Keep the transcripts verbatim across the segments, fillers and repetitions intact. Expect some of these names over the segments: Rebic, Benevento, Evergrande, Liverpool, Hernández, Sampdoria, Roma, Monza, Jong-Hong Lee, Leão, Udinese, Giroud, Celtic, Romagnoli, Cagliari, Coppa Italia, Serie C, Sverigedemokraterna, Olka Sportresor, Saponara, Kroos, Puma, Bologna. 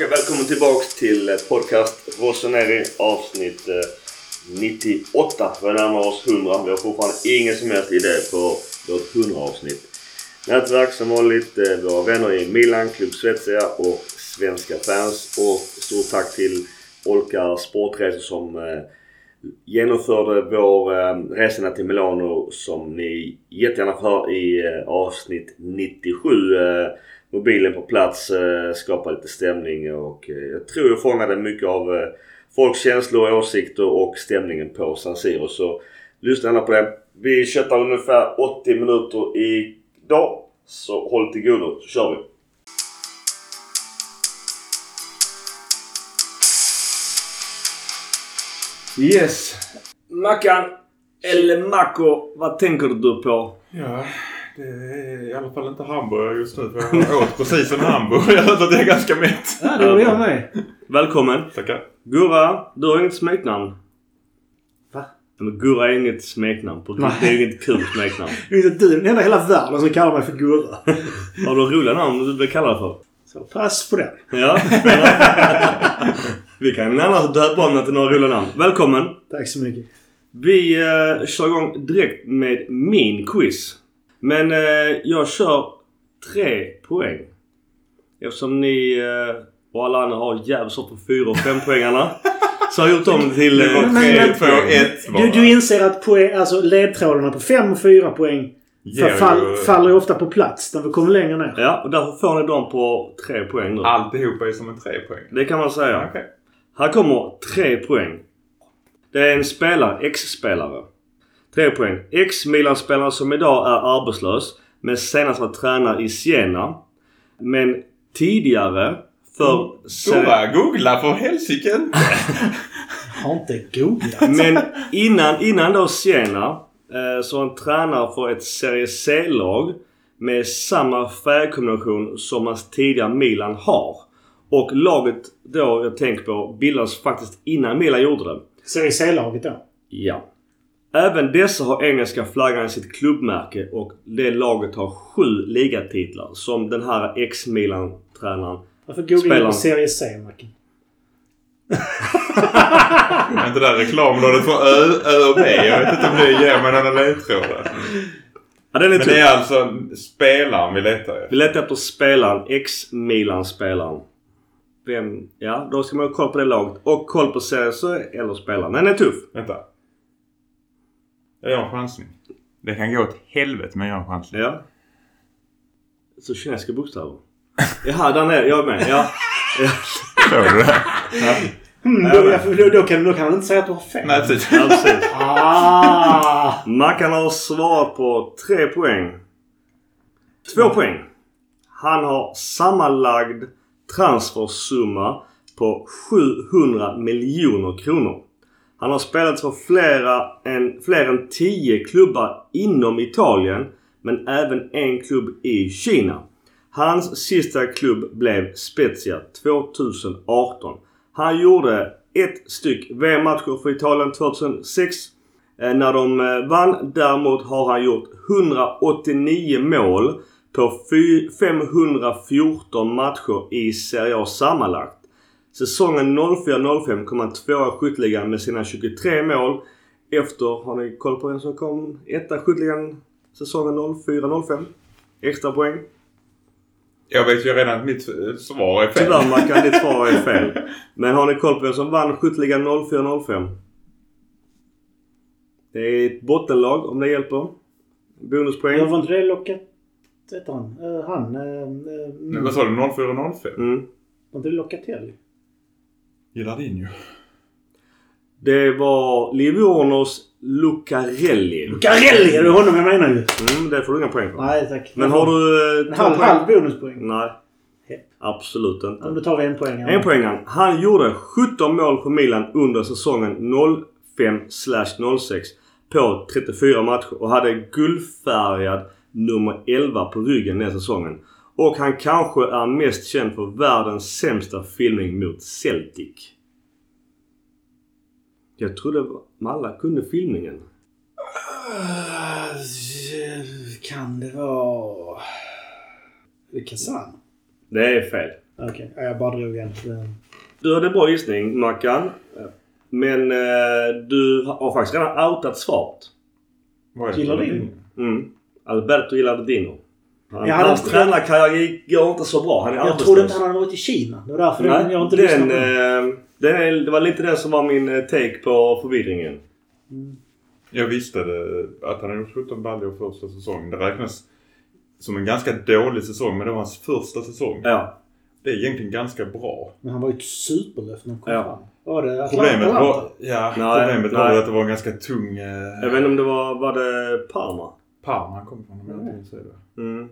ska välkommen tillbaka till podcast Rossoneri avsnitt nittioåtta. Vi närmar oss hundra. Vi har fortfarande ingen som helst idé på vårt hundra avsnitt. Nätverk som vanligt, våra vänner i Milan, Klubb Spezia och svenska fans. Och stort tack till Olka Sportresor som genomförde vår resorna till Milano som ni jättegärna hör i avsnitt nittiosju. Mobilen på plats skapar lite stämning och jag tror jag fångade mycket av folks känslor, åsikter och stämningen på San Siro. Så lyssna på det. Vi köttar ungefär åttio minuter idag, så håll till godo, så kör vi. Yes. Mackan, eller Macko, vad tänker du på? Ja, det är i alla fall inte hamburgare just nu, för jag har åt precis en hamburgare, så det är ganska mätt. Ja, det var jag med. Välkommen. Tackar. Gurra, du har inget smeknamn. Va? Men Gurra är inget smeknamn. Det är inget kul smeknamn. Det är inte du, den enda hela världen som kallar mig för Gurra. Har du roliga namn du blir kallad för? Så pass på det. Ja. Vi kan annars döpa om till några roliga namn. Välkommen. Tack så mycket. Vi eh, kör igång direkt med min quiz. Men eh, jag kör tre poäng. Eftersom ni eh, och alla andra har jävligt svårt på fyra och fem poängarna. Så har jag gjort dem till eh, tre, två, ett. Du, du inser att poäng, alltså ledtrådarna på fem och fyra poäng yeah, fall, yeah. faller ofta på plats när vi kommer längre ner. Ja, och därför får ni dem på tre poäng då. Alltihopa är som en tre poäng. Det kan man säga. Okej. Okay. Här kommer tre poäng. Det är en spelare, ex-spelare. Tre poäng. Ex-Milan-spelare som idag är arbetslös, men senast var tränare i Siena. Men tidigare för... Gurra, se- googla för helsike. Har inte googlat. Men innan, innan då Siena eh, så var han tränare för ett Serie C-lag med samma färgkombination som hans tidigare Milan har. Och laget då jag tänker på bildades faktiskt innan Milan gjorde det. Serie C-laget då? Ja. Även dessa har engelska flaggan i sitt klubbmärke och det laget har sju ligatitlar som den här ex-Milan-tränaren. Varför googlar du Serie C, Martin? Jag vet inte, det där reklambladet från Ö, Ö och B. Jag vet inte om det ger mig någon ledtråd. Ja, den är Men tufft. Det är alltså spelaren vi letar efter. Vi letar efter spelaren, ex-Milan-spelaren. Vem? Ja, då ska man ha koll på det laget och koll på serien eller spelaren. Den är tuff. Vänta. Jag har en chansning. Det kan gå åt helvete, men jag har en chansning. Ja. Så kinesiska bokstäver. Jaha, där nere. Jag är med. Ja. Får du det? Ja. Mm, då, då, då, kan, då kan man inte säga att du har fem. Nej, precis. Ja, precis. Ah. Man kan ha svar på tre poäng. Två mm. poäng. Han har sammanlagd transfersumma på sjuhundra miljoner kronor. Han har spelat för flera än, fler än tio klubbar inom Italien, men även en klubb i Kina. Hans sista klubb blev Spezia tjugoarton. Han gjorde ett styck V M-matcher för Italien tjugohundrasex när de vann. Däremot har han gjort hundraåttionio mål på femhundrafjorton matcher i Serie A sammanlagt. Säsongen noll fyra noll fem kom han tvåa i skytteligan med sina tjugotre mål. Efter, har ni koll på vem som kom etta i skytteligan säsongen noll fyra noll fem? Extra poäng. Jag vet ju redan att mitt svar är fel. Tyvärr, man kan ditt svar är fel. Men har ni koll på vem som vann skytteligan noll fyra noll fem? Det är ett bottenlag, om det hjälper. Bonuspoäng. Jag var inte det locket. Vet han? Uh, han uh, uh, Nej, vad sa du? noll fyra noll fem? Mm. Var det Locatelli? Gilardinho. Det var Livornos Lucarelli. Lucarelli! Är det honom jag menar ju? Mm, det får du inga poäng på. Nej, tack. Men har du... En halv, halv bonuspoäng? Nej. Hepp. Absolut inte. Om du tar en poäng. En poäng. Han gjorde sjutton mål för Milan under säsongen noll fem noll sex på trettiofyra matcher och hade guldfärgad nummer elva på ryggen den säsongen. Och han kanske är mest känd för världens sämsta filmning mot Celtic. Jag trodde alla kunde filmningen. Uh, kan det vara... Kazan? Det är fel. Okej, okay. Jag bara drog en. Du hade en bra gissning, Mackan. Men eh, du har faktiskt redan outat svart. Gilardino? Mm. Alberto Gilardino. Han, jag hans haft... tränarkarriär går inte så bra. Han är jag trodde inte han hade varit i Kina. Det var därför nej, jag inte den, på eh, den. Det var lite den som var min take på förvirringen. Mm. Jag visste det, att han hade gjort sjutton baljor första säsongen. Det räknas som en ganska dålig säsong, men det var hans första säsong. Ja. Det är egentligen ganska bra. Men han var ju ett superlöft när han kom fram. Var det problemet var, ja, nej, problemet nej. var att det var en ganska tung... Eh... Jag vet inte om det var, var det Parma? Parma, han kom från honom. Mm. Mm.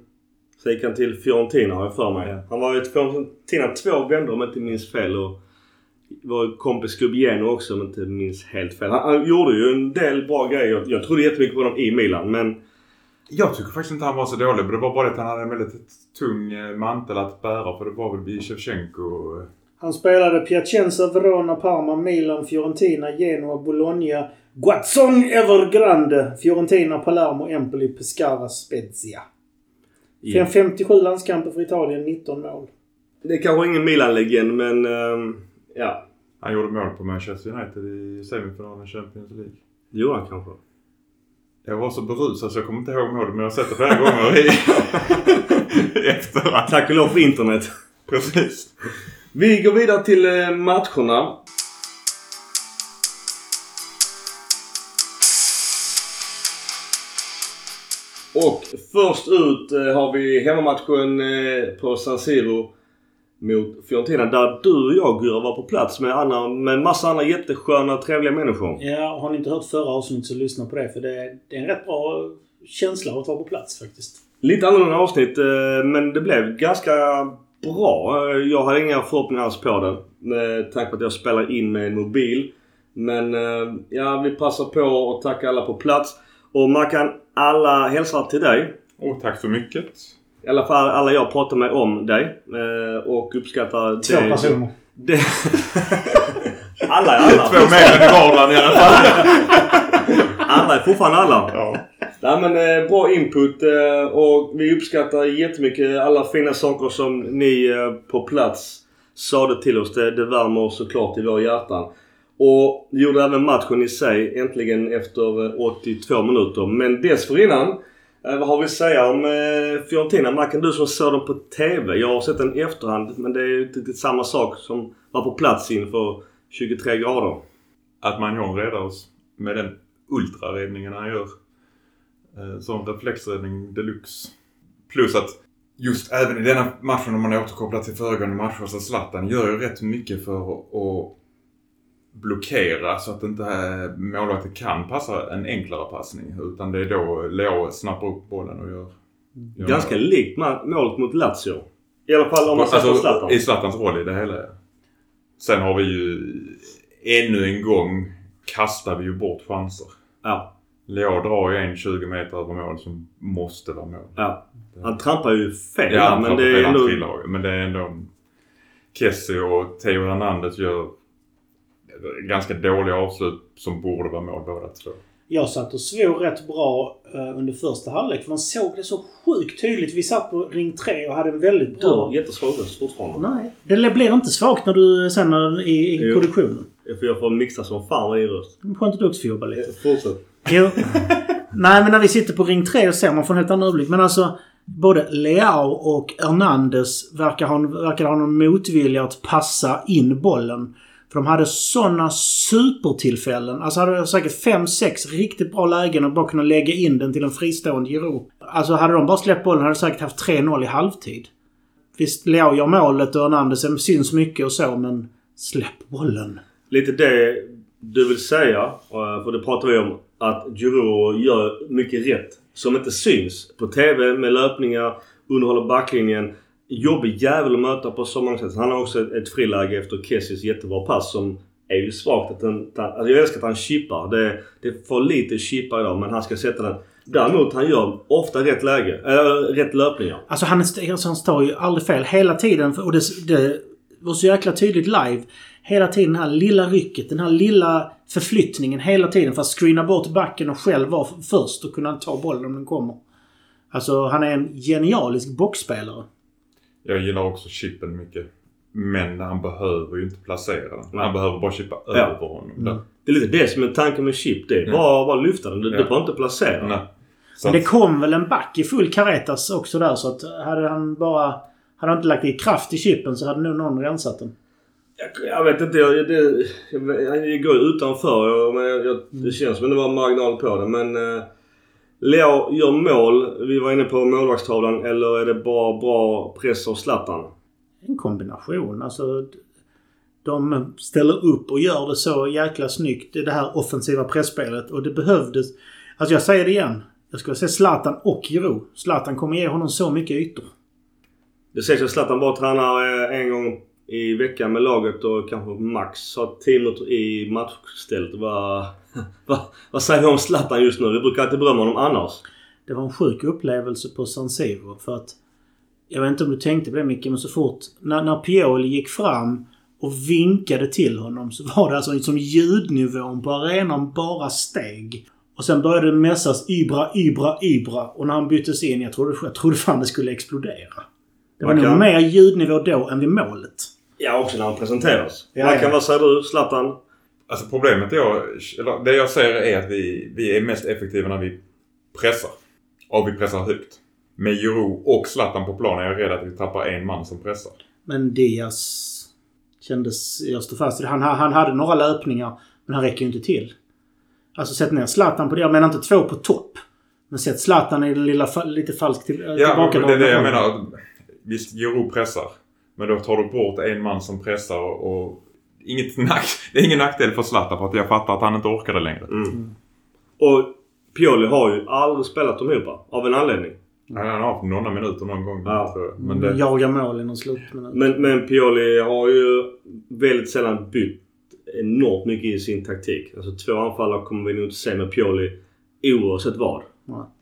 Så gick han till Fiorentina, har jag för mig. Mm. Han var ju till Fiorentina två vändor om jag inte minns fel. Och var kompisklubb igen också om jag inte minns helt fel. Han, han gjorde ju en del bra grejer. Jag, jag trodde jättemycket på dem i Milan, men... Jag tycker faktiskt inte han var så dålig, men det var bara att han hade en väldigt tung mantel att bära, för det var väl vid Shevchenko. Han spelade Piacenza, Verona, Parma, Milan, Fiorentina, Genoa, Bologna, Guazzon, Evergrande, Fiorentina, Palermo, Empoli, Pescara, Spezia. Yeah. femtiosju landskamper för Italien, nitton mål. Det är kanske ingen Milan-legend, men um, ja. Han gjorde mål på Manchester United i semifinalen Champions League. Jo, han kanske. Jag var så berusad så jag kommer inte ihåg målet, men jag har sett det flera gånger i... efteråt. Tack och lov för internet. Precis. Vi går vidare till matcherna. Och först ut har vi hemmamatchen på San Siro mot Fiorentina, där du och jag, Gura, var på plats med andra, med massa andra jättesköna och trevliga människor. Ja, har ni inte hört förra avsnittet så lyssna på det, för det är, det är en rätt bra känsla att vara på plats faktiskt. Lite annorlunda avsnitt, men det blev ganska bra. Jag hade inga förhoppningar alls på det, med tanke på att jag spelar in med en mobil. Men ja, vi passar på att tacka alla på plats. Och man kan alla hälsa till dig. Och tack så mycket. I alla fall alla jag pratar med om dig och uppskattar dig. Två personer. Det... alla är alla. Två mer än vardagen i alla fall. Alla är fortfarande alla. Ja. Nej, men bra input och vi uppskattar jättemycket alla fina saker som ni på plats sade till oss. Det, det värmer oss såklart i våra hjärtan. Och gjorde även matchen i sig äntligen efter åttiotvå minuter. Men dessförinnan... Vad har vi att säga om eh, Fiorentina? Marken, du som såg dem på tv. Jag har sett den i efterhand, men det är ju inte samma sak som var på plats inför tjugotre grader. Att Manjon räddar oss med den ultraräddningen han gör. Eh, som reflexräddning deluxe. Plus att just även i denna matchen, när man är återkopplad till föregående matcher, så Zlatan gör ju rätt mycket för att blockera så att inte målvakten kan passa en enklare passning, utan det är då Leão snappar upp bollen och gör, gör ganska mål. Likt målet mot Lazio i alla fall, om man sätter alltså, Zlatan i Zlatans roll i det hela. Sen har vi ju ännu en gång kastar vi ju bort chanser. Ja. Leão drar ju en tjugo meter över mål som måste vara mål. Ja. Han trampar ju fel, ja, men, det är ändå... trillar, men det är ändå Kessie och Theo Hernández gör ganska dåliga avslut som borde vara mål båda två. Jag satt och svor rätt bra uh, under första halvlek, för man såg det så sjukt tydligt. Vi satt på ring tre och hade en väldigt bra... Ja, jättesvagt fortfarande. Nej, det blev inte svagt när du sen i, i produktionen. Jag får, jag får mixa som fan i röst. Du får inte duksfjobba lite. Fortsätt. Jo. Nej, men när vi sitter på ring tre och ser man får en helt annan överblick. Men alltså, både Leão och Hernández verkar ha, verkar ha någon motvilja att passa in bollen. För de hade sådana supertillfällen. Alltså hade de säkert fem sex riktigt bra lägen och bara kunna lägga in den till en fristående Giroud. Alltså hade de bara släppt bollen hade de säkert haft tre noll i halvtid. Visst, Leão gör målet och Hernández syns mycket och så, men släpp bollen. Lite det du vill säga, för det pratar vi om, att Giroud gör mycket rätt som inte syns på tv med löpningar, underhåller backlinjen. Jobbig jävel att möta på så många sätt. Han har också ett friläge efter Kessies jättebra pass som är ju svagt. Att den, alltså jag älskar att han chippar. Det, det är för lite chippar idag, men han ska sätta den. Däremot han gör ofta rätt läge, äh, rätt löpningar. Alltså han, han står ju aldrig fel hela tiden. Och det, det var så jäkla tydligt live. Hela tiden den här lilla rycket, den här lilla förflyttningen hela tiden. För att screena bort backen och själv vara först och kunna ta bollen om den kommer. Alltså han är en genialisk boxspelare. Jag gillar också chippen mycket. Men han behöver ju inte placera den. Han mm. behöver bara chippa ja. över honom. Mm. Det är lite det som är tanken med chip. Det är bara, bara lyfta den. Du behöver ja. inte placera den. Men det kom väl en back i full karetas också där. Så att hade han bara... Hade han inte lagt i kraft i chippen så hade nog någon rensat den. Jag, jag vet inte. Jag, det, jag, jag går utanför. Men jag, jag, det känns som det var marginal på det. Men... Eh, Leo gör mål. Vi var inne på målvaktstavlan. Eller är det bara bra press av Zlatan? En kombination. Alltså, de ställer upp och gör det så jäkla snyggt. Det här offensiva pressspelet. Och det behövdes. Alltså jag säger det igen. Jag skulle säga Zlatan och Giroud. Zlatan kommer ge honom så mycket ytor. Det sägs att Zlatan bara tränar en gång i veckan med laget. Och kanske max har teamet i matchstället. Vad, vad, vad säger vi om Zlatan just nu? Vi brukar inte berömma honom annars. Det var en sjuk upplevelse på San Siro. För att jag vet inte om du tänkte på det, Micke, men så fort när, när Pioli gick fram och vinkade till honom så var det alltså som ljudnivån på arenan bara steg. Och sen började det mässas Ibra, Ibra, Ibra. Och när han byttes in, jag trodde, jag trodde fan det skulle explodera. Det var nog mer ljudnivå då än vid målet. Ja, också när han presenteras. Ja, ja. Kan vad säger du, Zlatan? Alltså problemet jag, eller det jag säger är att vi, vi är mest effektiva när vi pressar. Och vi pressar högt. Med Giroud och Zlatan på planen är jag rädd att vi tappar en man som pressar. Men Díaz kändes, jag står fast. Han, han hade några löpningar, men han räcker ju inte till. Alltså sätt ner Zlatan på det. Jag menar inte två på topp. Men sätt Zlatan i den lilla, lite falsk till, ja, tillbaka. Ja, det är det jag menar. Visst, Giroud pressar. Men då tar du bort en man som pressar och inget nack, det är ingen nackdel för Zlatan för att jag fattar att han inte orkade längre. Mm. Mm. Och Pioli har ju aldrig spelat dem ihop av en anledning. Nej, han har haft några minuter någon gång. Ja. Men det... Jagar mål i någon slutminut. Men, men Pioli har ju väldigt sällan bytt enormt mycket i sin taktik. Alltså två anfallare kommer vi nog inte se med Pioli oavsett vad. Ja.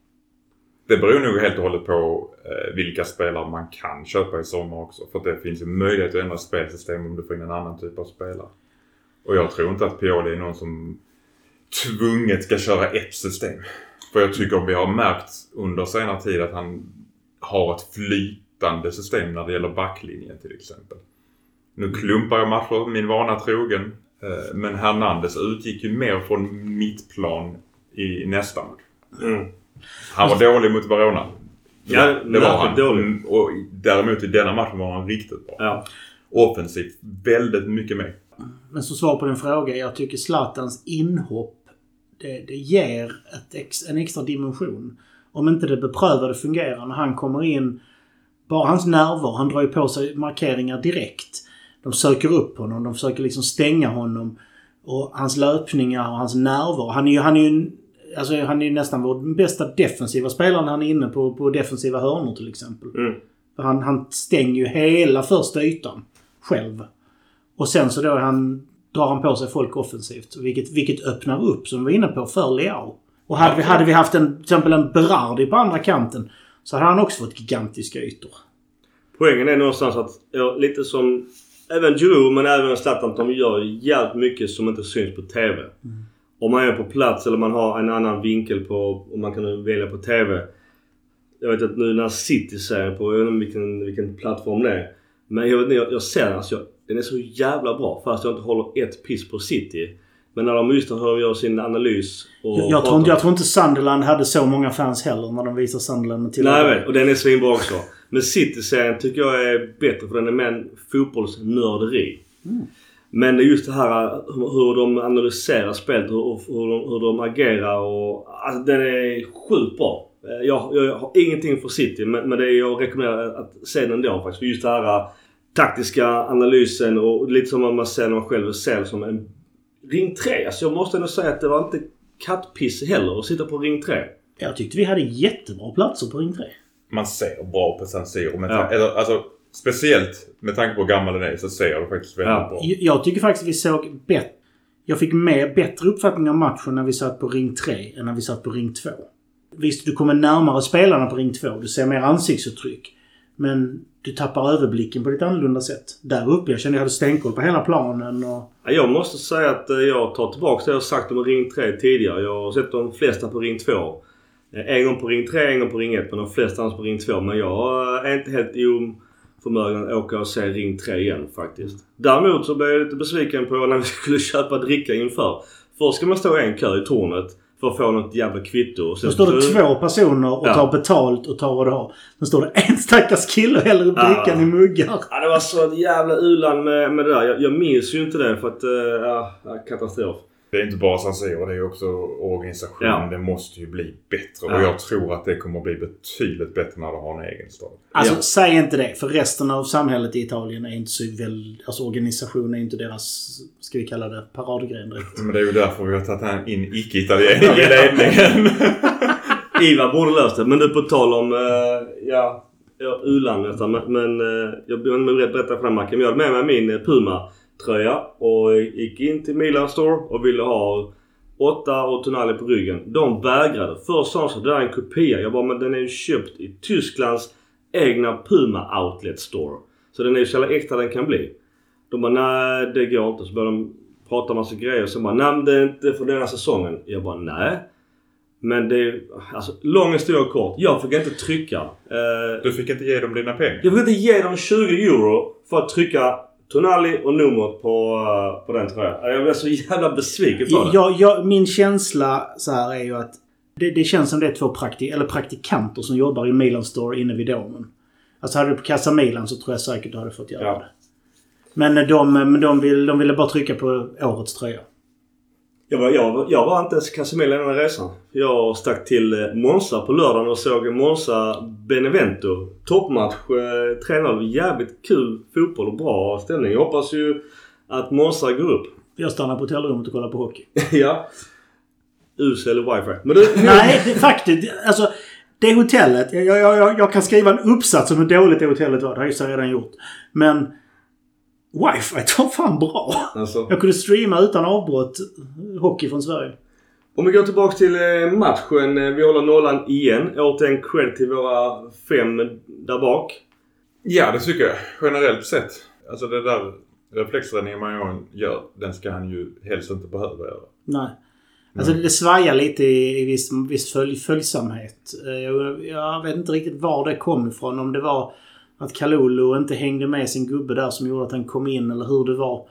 Det beror nog helt och hållet på eh, vilka spelare man kan köpa i sommar också. För att det finns ju möjlighet att ändra spelsystem om du får in en annan typ av spelare. Och jag tror inte att Pioli är någon som tvunget ska köra ett system. För jag tycker att vi har märkt under senare tid att han har ett flytande system när det gäller backlinjen till exempel. Nu klumpar jag matcher, min vana trogen. Men Hernández utgick ju mer från mittplan i nästan. Mm. Han var dålig mot Verona. Ja, det var han. Dålig. Och däremot i denna matchen var han riktigt bra. Ja. Offensivt väldigt mycket mer. Men så svar på din fråga, jag tycker Zlatans inhopp Det, det ger ett ex, en extra dimension. Om inte det beprövade fungerar när han kommer in, bara hans nerver, han drar ju på sig markeringar direkt. De söker upp honom, de försöker liksom stänga honom. Och hans löpningar och hans nerver. Han är ju, han är ju, alltså, han är ju nästan vår bästa defensiva spelare när han är inne på, på defensiva hörnor till exempel. Mm. Han, han stänger ju hela första ytan själv. Och sen så då är han... drar han på sig folk offensivt. Vilket, vilket öppnar upp som vi var inne på för Leão. Och hade vi, hade vi haft en, till exempel en Berardi på andra kanten så hade han också fått gigantiska ytor. Poängen är någonstans att ja, lite som även Giroud men även Zlatan, de gör jävligt mycket som inte syns på tv. Mm. Om man är på plats eller man har en annan vinkel på och man kan välja på tv. Jag vet att nu när City ser på vilken, vilken plattform det är. Men jag vet inte, jag, jag ser alltså jag, den är så jävla bra fast jag inte håller ett piss på City. Men när de just hör gör sin analys och jag, jag, tror, jag tror inte Sunderland hade så många fans heller när de visar Sunderland till. Nej, vet, och den är svinbra också. Men City-serien tycker jag är bättre för den är med en fotbollsnörderi. Mm. Men det är just det här hur de analyserar spelet och hur de, hur de agerar och, alltså, den är sjukt bra. Jag, jag, jag har ingenting för City men, men det är, jag rekommenderar att se den då faktiskt. Just det här taktiska analysen och lite som man ser när man själv ser som en ring tre. Alltså jag måste ändå säga att det var inte kattpiss heller att sitta på ring tre. Jag tyckte vi hade jättebra platser på ring tre. Man ser bra på San Siro. Men ja. Eller, alltså, speciellt med tanke på hur gammal den är så ser det faktiskt väldigt ja. bra. Jag, jag tycker faktiskt att vi såg bättre. Jag fick med bättre uppfattning av matchen när vi satt på ring tre än när vi satt på ring två. Visst, du kommer närmare spelarna på ring två. Du ser mer ansiktsuttryck. Men du tappar överblicken på ett annorlunda sätt. Där uppe, jag kände jag hade stänkor på hela planen. Och... jag måste säga att jag tar tillbaka det jag sagt om ring tre tidigare. Jag har sett de flesta på ring två. En gång på ring tre, en gång på ring ett. Men de flesta annars på ring två. Men jag är inte helt förmögen åka och se Ring tre igen faktiskt. Däremot så blev jag lite besviken på när vi skulle köpa dricka inför. Först ska man stå en kö i tornet för att få något jävla kvitto. Då står det två personer och ja. tar betalt och tar vad du har. Sen står det en stackars kille och häller upp ja. drickan i muggar. Ja, det var så jävla ulan med, med det där. Jag, jag minns ju inte det för att, ja, katastrof. Det är inte bara San Siro, det är också organisationen. Ja. Det måste ju bli bättre. Ja. Och jag tror att det kommer att bli betydligt bättre när du har en egen stad. Alltså, ja. säg inte det. För resten av samhället i Italien är inte så väl... Alltså, organisationen är inte deras, ska vi kalla det, paradgren direkt. Men det är ju därför vi har tagit in icke-italienare i ledningen. Ivar borde lösa det. Men du, på tal om... Uh, ja... Ja, U-landet. Men uh, jag berättar för den marken. Jag hade med mig min Puma tröja och gick in till Milan Store och ville ha åtta och Tonali på ryggen. De vägrade. Först sa så, det är en kopia. Jag bara, men den är ju köpt i Tysklands egna Puma Outlet Store. Så den är ju så jävla äkta den kan bli. De bara, nej det går inte. Så började de prata massa grejer och så bara, nej det är inte för den här säsongen. Jag bara, nej. Men det är, alltså, lång historia kort. Jag fick inte trycka. Eh, du fick inte ge dem dina pengar? Jag fick inte ge dem tjugo euro för att trycka Tonali och numret på, på den tröjan. Jag blev så jävla besviken på det. Jag, jag, min känsla så här är ju att det, det känns som det är två praktik, eller praktikanter som jobbar i Milan Store inne vid domen. Alltså hade du på kassa Milan så tror jag säkert du hade fått göra ja. det. Men de, de, vill, de ville bara trycka på årets tröja. Jag var, jag, jag var inte ens Casemilla den här resan. Jag stack till Monza på lördagen och såg Monza Benevento. Toppmatch, eh, tränade jävligt kul fotboll och bra ställning. Jag hoppas ju att Monza går upp. Jag stannar på hotellrummet och kollar på hockey. ja, usel wifi. Men det... Nej, det, faktiskt. Alltså, det hotellet. Jag, jag, jag, jag kan skriva en uppsats om hur dåligt det hotellet var. Det har jag redan gjort. Men... Wi-Fi var fan bra. Alltså. Jag kunde streama utan avbrott hockey från Sverige. Om vi går tillbaka till matchen. Vi håller nollan igen. Återigen cred till våra fem där bak. Ja, det tycker jag. Generellt sett. Alltså det där reflexräddningen man gör, den ska han ju helst inte behöva göra. Nej. Alltså det svajar lite i viss, viss följ, följsamhet. Jag, jag vet inte riktigt var det kom ifrån. Om det var... Att Kalulu inte hängde med sin gubbe där som gjorde att han kom in eller hur det var.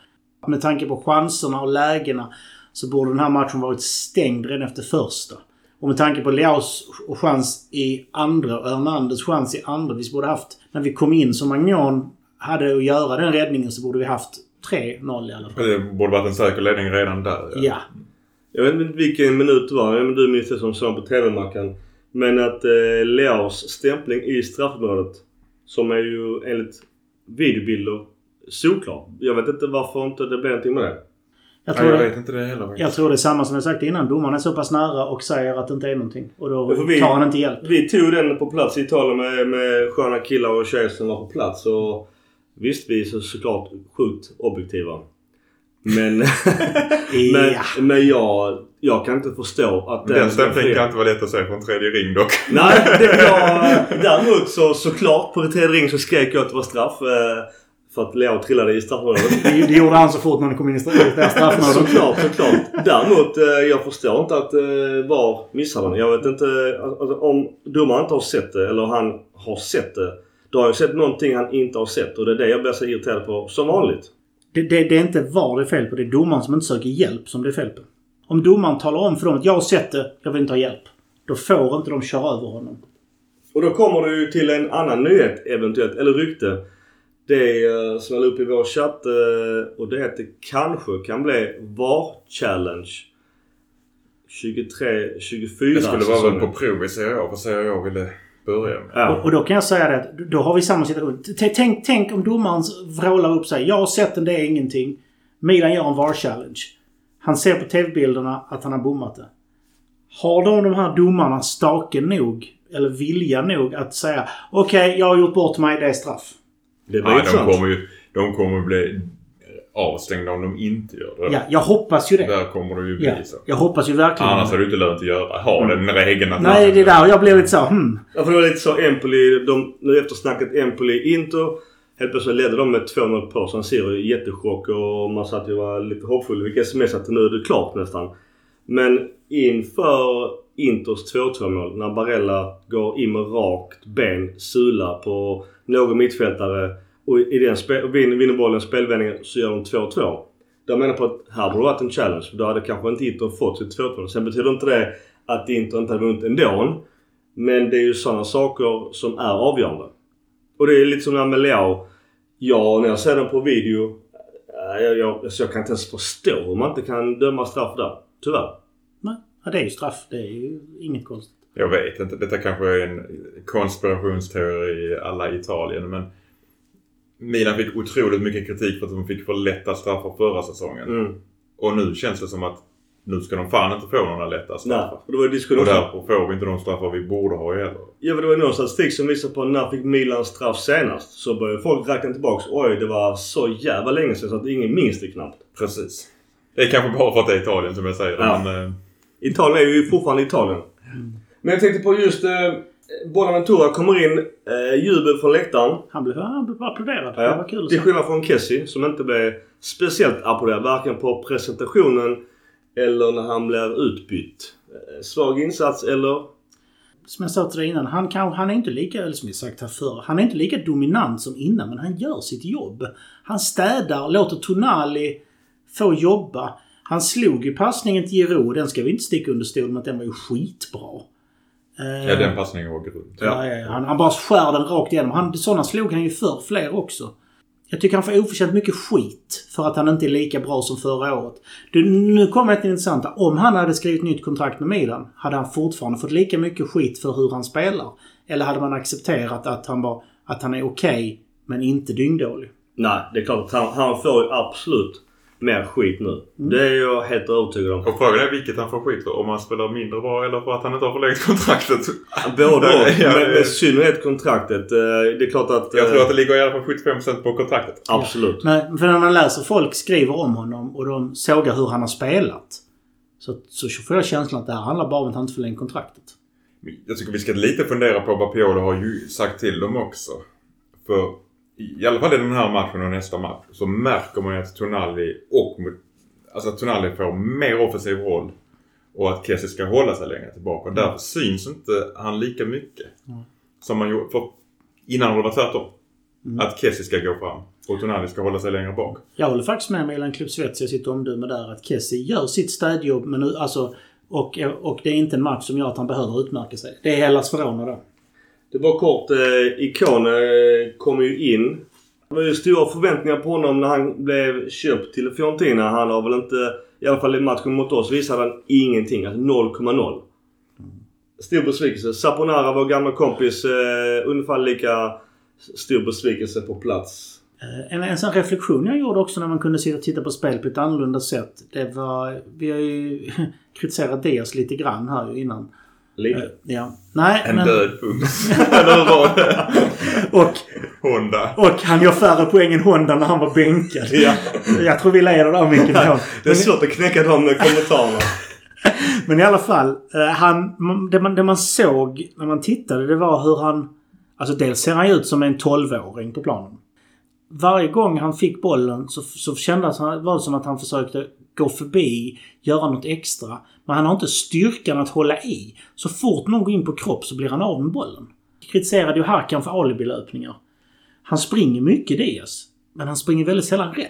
Med tanke på chanserna och lägena så borde den här matchen varit stängd redan efter första. Och med tanke på Leaus chans i andra och Hernández chans i andra. Vi borde haft, när vi kom in som Magnon hade att göra den räddningen så borde vi haft tre noll i alla fall. Det borde varit en säker ledning redan där. Ja. ja. Jag vet inte vilken minut det var, men du minns det som såg på T V-marken. Men att eh, Leaus stämpling i straffområdet som är ju enligt videobilder såklart. Jag vet inte varför inte det blir någonting med det. Jag tror, Nej, jag det, vet inte det heller, jag tror det är samma som jag sagt innan. Domarna är så pass nära och säger att det inte är någonting. Och då vi, tar han inte hjälp. Vi tog den på plats i Italien med, med sköna killar och tjejer som var på plats. Och visst, vi är så, såklart sjukt objektiva. Men, men, ja. men jag, jag kan inte förstå att... Den stämplingen kan inte vara lätt att säga från tredje ring dock. Nej, det var, däremot så såklart på tredje ring så skrek jag att det var straff. För att Leo trillade i straffområdet. Det, det gjorde han så fort när han kom in i straffområdet. Såklart, såklart. Däremot, jag förstår inte att var missade han. Jag vet inte, alltså, om domaren inte har sett det eller han har sett det. Då har jag sett någonting han inte har sett. Och det är det jag blir så irriterad på som vanligt. Det, det, det är inte var det är fel på. Det är domaren som inte söker hjälp som det är fel på. Om domaren talar om för dem att jag har sett det, jag vill inte ha hjälp. Då får inte de köra över honom. Och då kommer du till en annan nyhet eventuellt, eller rykte. Det är, som jag la upp i vår chatt, och det heter kanske kan bli V A R-challenge tjugotre tjugofyra. Det skulle vara väl på prov i Serie A, för Serie A ville börja med. Ja. Och, och då kan jag säga det att då har vi samma situation. Tänk, tänk om domaren vrålar upp sig. Jag har sett den, det är ingenting. Milan gör en V A R-challenge. Han ser på tv-bilderna att han har bommat det. Har då de här domarna staken nog, eller vilja nog, att säga okej, okay, jag har gjort bort mig, det är straff. Det Nej, de sant. kommer ju de kommer bli avstängda om de inte gör det. Ja, jag hoppas ju det. Där kommer det ju bli ja, så. Jag hoppas ju verkligen. Annars har du inte lönt att göra. Ha mm. den regeln att... Nej, det är där. Och jag blev lite så, hmm. Ja, för det var lite så Empoli, de, nu efter snacket Empoli-Inter... Helt plötsligt ledde de med två noll på San Siro, jättechock, och man satt ju var lite hoppfull. Vilket som är så att nu är det klart nästan. Men inför Inters två två noll när Barella går in med rakt ben, sula på någon mittfältare och i den spe- vinner, vinner bollen spelvändningen så gör de två två. Jag menar på att här borde det varit en challenge, för då hade kanske inte Inter fått sitt två två. Sen betyder inte det att Inter inte hade vunnit ändå, men det är ju sådana saker som är avgörande. Och det är lite som det här med Leão. Ja, när jag ser den på video, jag, jag, jag kan inte ens förstå hur man inte kan döma straff där, tyvärr. Nej, det är ju straff, det är ju inget konstigt. Jag vet inte, detta kanske är en konspirationsteori i alla Italien, men Milan fick otroligt mycket kritik för att de fick för lätta straffar förra säsongen. Mm. Och nu känns det som att nu ska de fan inte få några lätta straffar. Nej, och, det och därför får vi inte de straffar vi borde ha heller. Ja, för det var någon statistik som visade på när fick Milan straff senast. Så började folk räkna tillbaka. Oj, det var så jävla länge sedan så att ingen minns det knappt. Precis. Det är kanske bara för att det är Italien som jag säger. Ja. Men, eh... Italien är ju fortfarande Italien. Mm. Men jag tänkte på just... Eh... Bonaventura kommer in, eh, jubel från läktaren. Han blev, han blev applåderad, ja. Det var kul. Det är skillnad från Kessie som inte blev speciellt applåderad, varken på presentationen eller när han blev utbytt. Svag insats eller? Som jag sa till dig innan, han, kan, han är inte lika, eller som jag sagt här förr, han är inte lika dominant som innan, men han gör sitt jobb. Han städar, låter Tonali få jobba. Han slog ju passningen till Giroud, den ska vi inte sticka under stol med att den var ju skitbra. Ja, den passningen var grund. Ja. Ja, han, han bara skär den rakt igenom. Han, sådana slog han ju för fler också. Jag tycker han får oförtjänt mycket skit för att han inte är lika bra som förra året. Du, nu kommer det till det intressanta. Om han hade skrivit nytt kontrakt med Milan, hade han fortfarande fått lika mycket skit för hur han spelar? Eller hade man accepterat att han, bara, att han är okej okay, men inte dyngdålig? Nej, det är klart att han, han får ju absolut mer skit nu. Mm. Det är jag helt övertygad om. Och frågan är vilket han får skit för. Om han spelar mindre bra eller för att han inte har förlängt kontraktet. Både och. Men synnerhet kontraktet. Det är klart att... Jag tror att det ligger i alla fall sjuttiofem procent på kontraktet. Absolut. Ja. Men för när man läser folk skriver om honom och de sågar hur han har spelat. Så, så får jag känslan att det här handlar bara om att han inte förlängt kontraktet. Jag tycker vi ska lite fundera på vad Pioli har ju sagt till dem också. För... I alla fall i den här matchen och nästa match så märker man ju att Tonali och alltså att Tonali får mer offensiv roll och att Kessie ska hålla sig längre tillbaka. Mm. Därför syns inte han lika mycket mm. som man gjorde för innan han var tvärtom. Mm. Att Kessie ska gå fram och Tonali ska hålla sig längre bak. Jag håller faktiskt med Milan Klubb Svets, jag sitter omdöme där att Kessie gör sitt städjobb men nu, alltså, och, och det är inte en match som gör att han behöver utmärka sig. Det är Hellas Verona då. Det var kort, eh, Ikon eh, kom ju in. Det var ju stora förväntningar på honom när han blev köpt till Fiorentina. Han har väl inte, i alla fall i matchen mot oss, visade han ingenting. Alltså noll komma noll. Stor besvikelse. Saponara, vår gamla kompis, eh, ungefär lika stor besvikelse på plats. En, en sån reflektion jag gjorde också när man kunde sitta och titta på spel på ett annorlunda sätt. Det var, vi har ju kritiserat Díaz lite grann här innan. Lite. Ja. Nej, en men... död punkt. och, Honda. Och han gör färre poäng än Honda när han var bänkad. Ja. Jag tror vi leder där mycket. Ja, det är men... svårt att knäcka dem med kommentarerna. Men i alla fall, han, det, man, det man såg när man tittade, det var hur han... Alltså dels ser han ut som en tolvåring på planen. Varje gång han fick bollen så, så kändes han, var det som att han försökte gå förbi, göra något extra. Men han har inte styrkan att hålla i. Så fort någon går in på kropp så blir han av med bollen. Jag kritiserade ju Harkan för alibilöpningar. Han springer mycket Díaz, men han springer väldigt sällan rätt.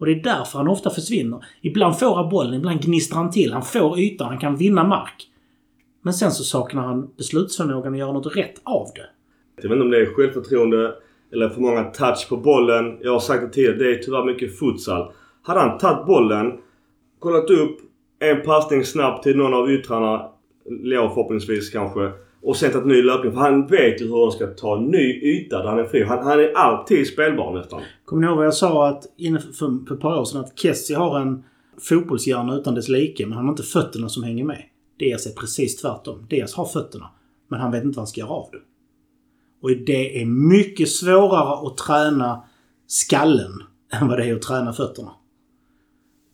Och det är därför han ofta försvinner. Ibland får han bollen, ibland gnistrar han till. Han får ytan, han kan vinna mark. Men sen så saknar han beslutsförmågan att göra något rätt av det. Jag vet inte om det är självförtroende eller för många touch på bollen. Jag har sagt det till, det är tyvärr mycket futsal. Hade han tagit bollen, kollat upp en passning snabbt till någon av yttrarna, Leo förhoppningsvis kanske, och sen tagit ny löpning. För han vet ju hur han ska ta ny yta där han är fri. Han, han är alltid spelbar nästan. Kommer ni ihåg vad jag sa att, för, för ett par år sedan, att Kessie har en fotbollshjärna utan dess like, men han har inte fötterna som hänger med. Díaz är precis tvärtom. Díaz har fötterna, men han vet inte vad han ska göra av det. Och det är mycket svårare att träna skallen än vad det är att träna fötterna.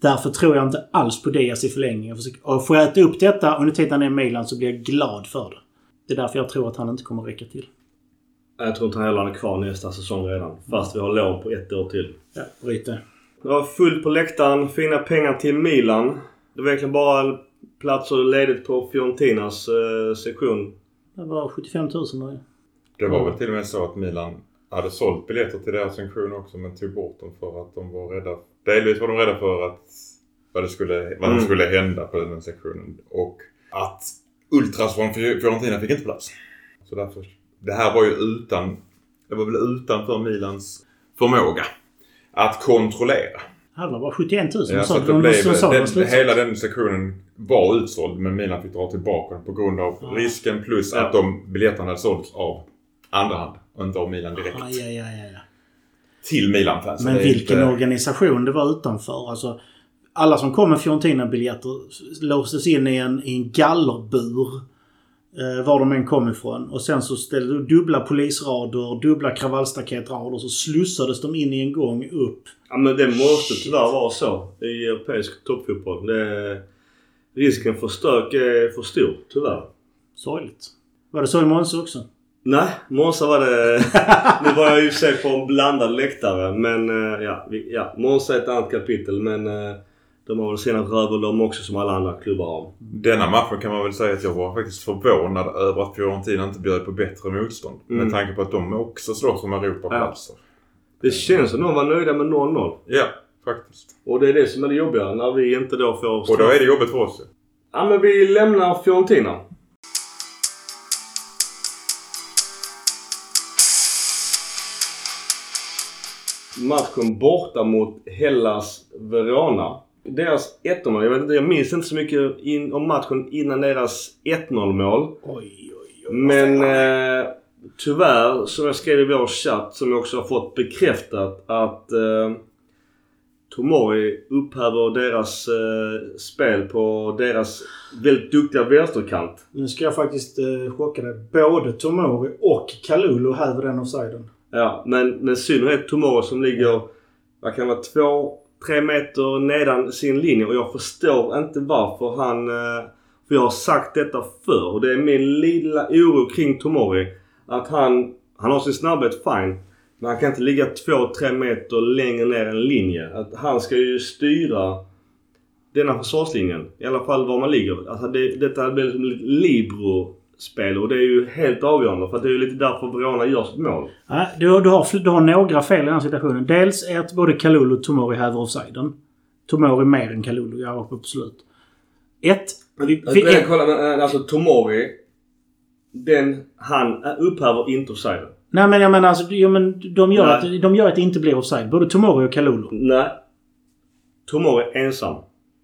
Därför tror jag inte alls på Díaz i förlängningen. Och får jag äta upp detta och nu tittar ner Milan så blir jag glad för det. Det är därför jag tror att han inte kommer räcka till. Jag tror inte han heller är kvar nästa säsong redan. Fast vi har lån på ett år till. Ja, bryter. Det var fullt på läktaren. Fina pengar till Milan. Det var egentligen bara platser ledigt på Fiorentinas eh, sektion. Det var sjuttiofem tusen. Där. Det var väl till och med så att Milan hade sålt biljetter till deras sanktion också, men tog bort dem för att de var rädda. Delvis var de rädda för att vad det skulle, vad det skulle hända på den sektionen. Och att ultras från Fiorentina fick inte plats. Så därför, det här var ju utan, det var väl utanför Milans förmåga att kontrollera. Alla var sjuttioett tusen ja, så det blev, den, hela den sektionen var utsåld, men Milan fick dra tillbaka på grund av ja. risken plus ja. att de biljetterna hade sålts av andra hand och inte av Milan direkt. Ja, ja, ja, ja. Till Milan-fans. Men vilken inte... organisation det var utanför. Alltså, alla som kom med Fiorentina-biljetter låstes in i en, i en gallerbur eh, var de än kom ifrån. Och sen så ställde de dubbla polisrader, dubbla kravallstaketrader, så slussades de in i en gång upp. Ja, men det måste tyvärr vara så i europeisk toppfotboll. Det, risken för stök är för stor, tyvärr. Sorgligt. Var det så i Monza också? Nej, Monza var det... Nu var jag ju sig på en blandad läktare. Men ja, vi, ja, Monza är ett annat kapitel. Men de har väl senare röver dem också som alla andra klubbar har. Denna matchen kan man väl säga att jag var faktiskt förvånad över att Fiorentina inte bjöd på bättre motstånd. Mm. Med tanke på att de också slår som Europaplatser. Ja. Det känns som de var nöjda med noll noll. Ja, faktiskt. Och det är det som är det jobbiga när vi inte då får... Straff. Och då är det jobbigt för oss. Ja, men vi lämnar Fiorentina. Matchen borta mot Hellas Verona. Deras ett noll, jag vet inte, jag minns inte så mycket in, om matchen innan deras ett noll-mål. Oj, oj, oj. Men eh, tyvärr, som jag skrev i vår chatt, som jag också har fått bekräftat, att eh, Tomori upphäver deras eh, spel på deras väldigt duktiga vänsterkant. Nu ska jag faktiskt eh, chocka dig. Både Tomori och Kalulu häver den offsiden. Ja, men, men synnerhet Tomori som ligger, vad kan vara, två, tre meter nedan sin linje. Och jag förstår inte varför han, för jag har sagt detta förr. Och det är min lilla oro kring Tomori. Att han, han har sin snabbhet, fine. Men han kan inte ligga två, tre meter längre ner en linje. Att han ska ju styra denna försvarslinjen. I alla fall var man ligger. Alltså det, detta blir liksom libero. Spel, och det är ju helt avgörande för att det är ju lite därför Verona gör sitt mål. Ja, du, du, har, du har några fel i den här situationen. Dels är att både Kalulu och Tomori häver offsiden. Tomori mer än Kalulu, jag var på slut. Ett. Vi, vi, jag kolla, men, alltså Tomori, den, han upphäver inte offsiden. Nej, men jag menar alltså, ja, men de, gör att, de gör att det inte blir offside. Både Tomori och Kalulu. Nej. Tomori ensam.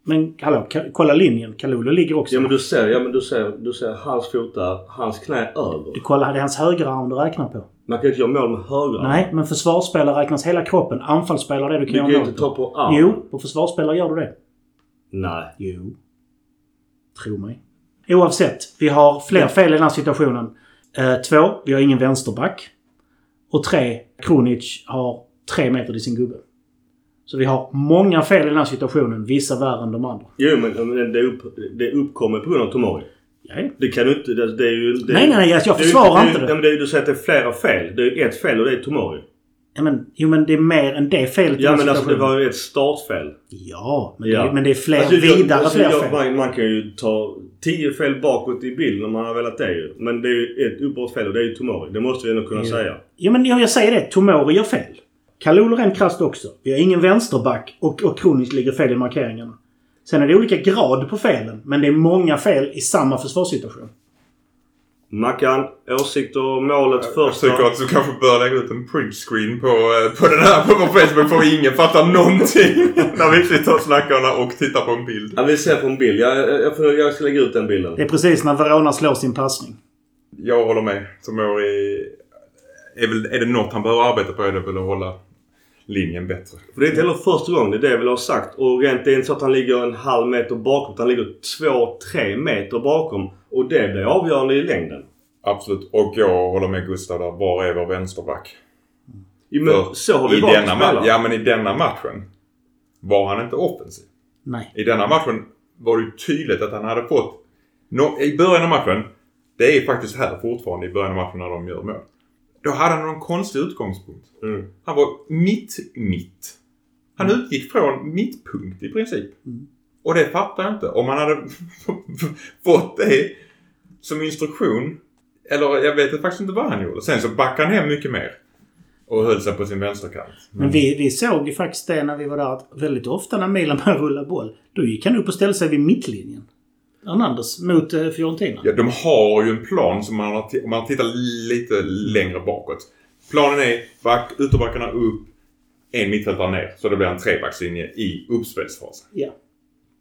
Men hallå, kolla linjen. Kalulu ligger också. Ja, men du ser, ja, men du ser, du ser hans fot där, hans knä över. Du kollar, det är hans högra arm du räknar på. Man kan inte göra mål med högra arm. Nej, men försvarsspelare räknas hela kroppen. Anfallsspelare är det du kan du göra mål inte på. Ta på arm. Jo, på försvarsspelare gör du det. Nej. Jo. Tro mig. Oavsett, vi har fler ja. fel i den här situationen. Eh, två, vi har ingen vänsterback. Och tre, Kronic har tre meter till sin gubbe. Så vi har många fel i den här situationen. Vissa värre än de andra. Jo, men det, upp, det uppkommer på grund av Tomori. Nej. Det kan du inte... Det, det är ju, det, nej, nej, nej. Jag försvarar det, inte det. det. det, det du säger att det är flera fel. Det är ett fel och det är Tomori. Ja, men, jo, men det är mer än det felet. Ja, men alltså det var ju ett startfel. Ja, men, ja. Det, men det är fler alltså, vidare alltså, fler fel. Man, man kan ju ta tio fel bakåt i bild när man har velat det ju. Men det är ju ett uppåt fel och det är ju Tomori. Det måste vi ändå kunna ja. säga. Ja, men jag, jag säger det. Tomori gör fel. Kalulu rent krasst också. Vi har ingen vänsterback och, och Kronis ligger fel i markeringarna. Sen är det olika grad på felen, men det är många fel i samma försvarssituation. Mackan, åsikt och målet jag, första. Jag tycker att du kanske bör lägga ut en printscreen på, på den här på Facebook för ingen fattar någonting när vi sitter och snackar och tittar på en bild. Ja, vi ser på en bild. Jag, jag, jag, jag ska lägga ut den bilden. Det är precis när Verona slår sin passning. Jag håller med. Som är, är, väl, är det något han behöver arbeta på är det väl att hålla linjen bättre. För det är inte heller första gången, det är det jag vill ha sagt. Och rent det är inte så att han ligger en halv meter bakom. Han ligger två, tre meter bakom. Och det blir avgörande i längden. Absolut. Och jag håller med Gustav där. Var är vår vänsterback? Ja, men så har vi i denna ma- Ja, men i denna matchen var han inte offensiv. Nej. I denna matchen var det tydligt att han hade fått... No- I början av matchen, det är faktiskt här fortfarande i början av matchen när de gör mål. Då hade han någon konstig utgångspunkt. Mm. Han var mitt, mitt. Han mm. utgick från mittpunkt i princip. Mm. Och det fattar jag inte. Om han hade fått det som instruktion. Eller jag vet faktiskt inte vad han gjorde. Sen så backade han hem mycket mer. Och höll sig på sin vänsterkant. Men, Men vi, vi såg ju faktiskt det när vi var där att väldigt ofta när Milan började rulla boll, då gick han upp och ställde sig vid mittlinjen. Hernández mot eh, Fiorentina. Ja, de har ju en plan som man har t- om man tittar lite längre bakåt. Planen är back, ytterbackarna upp, en mittfältare ner. Så det blir en trebackslinje i uppspelsfasen. Ja.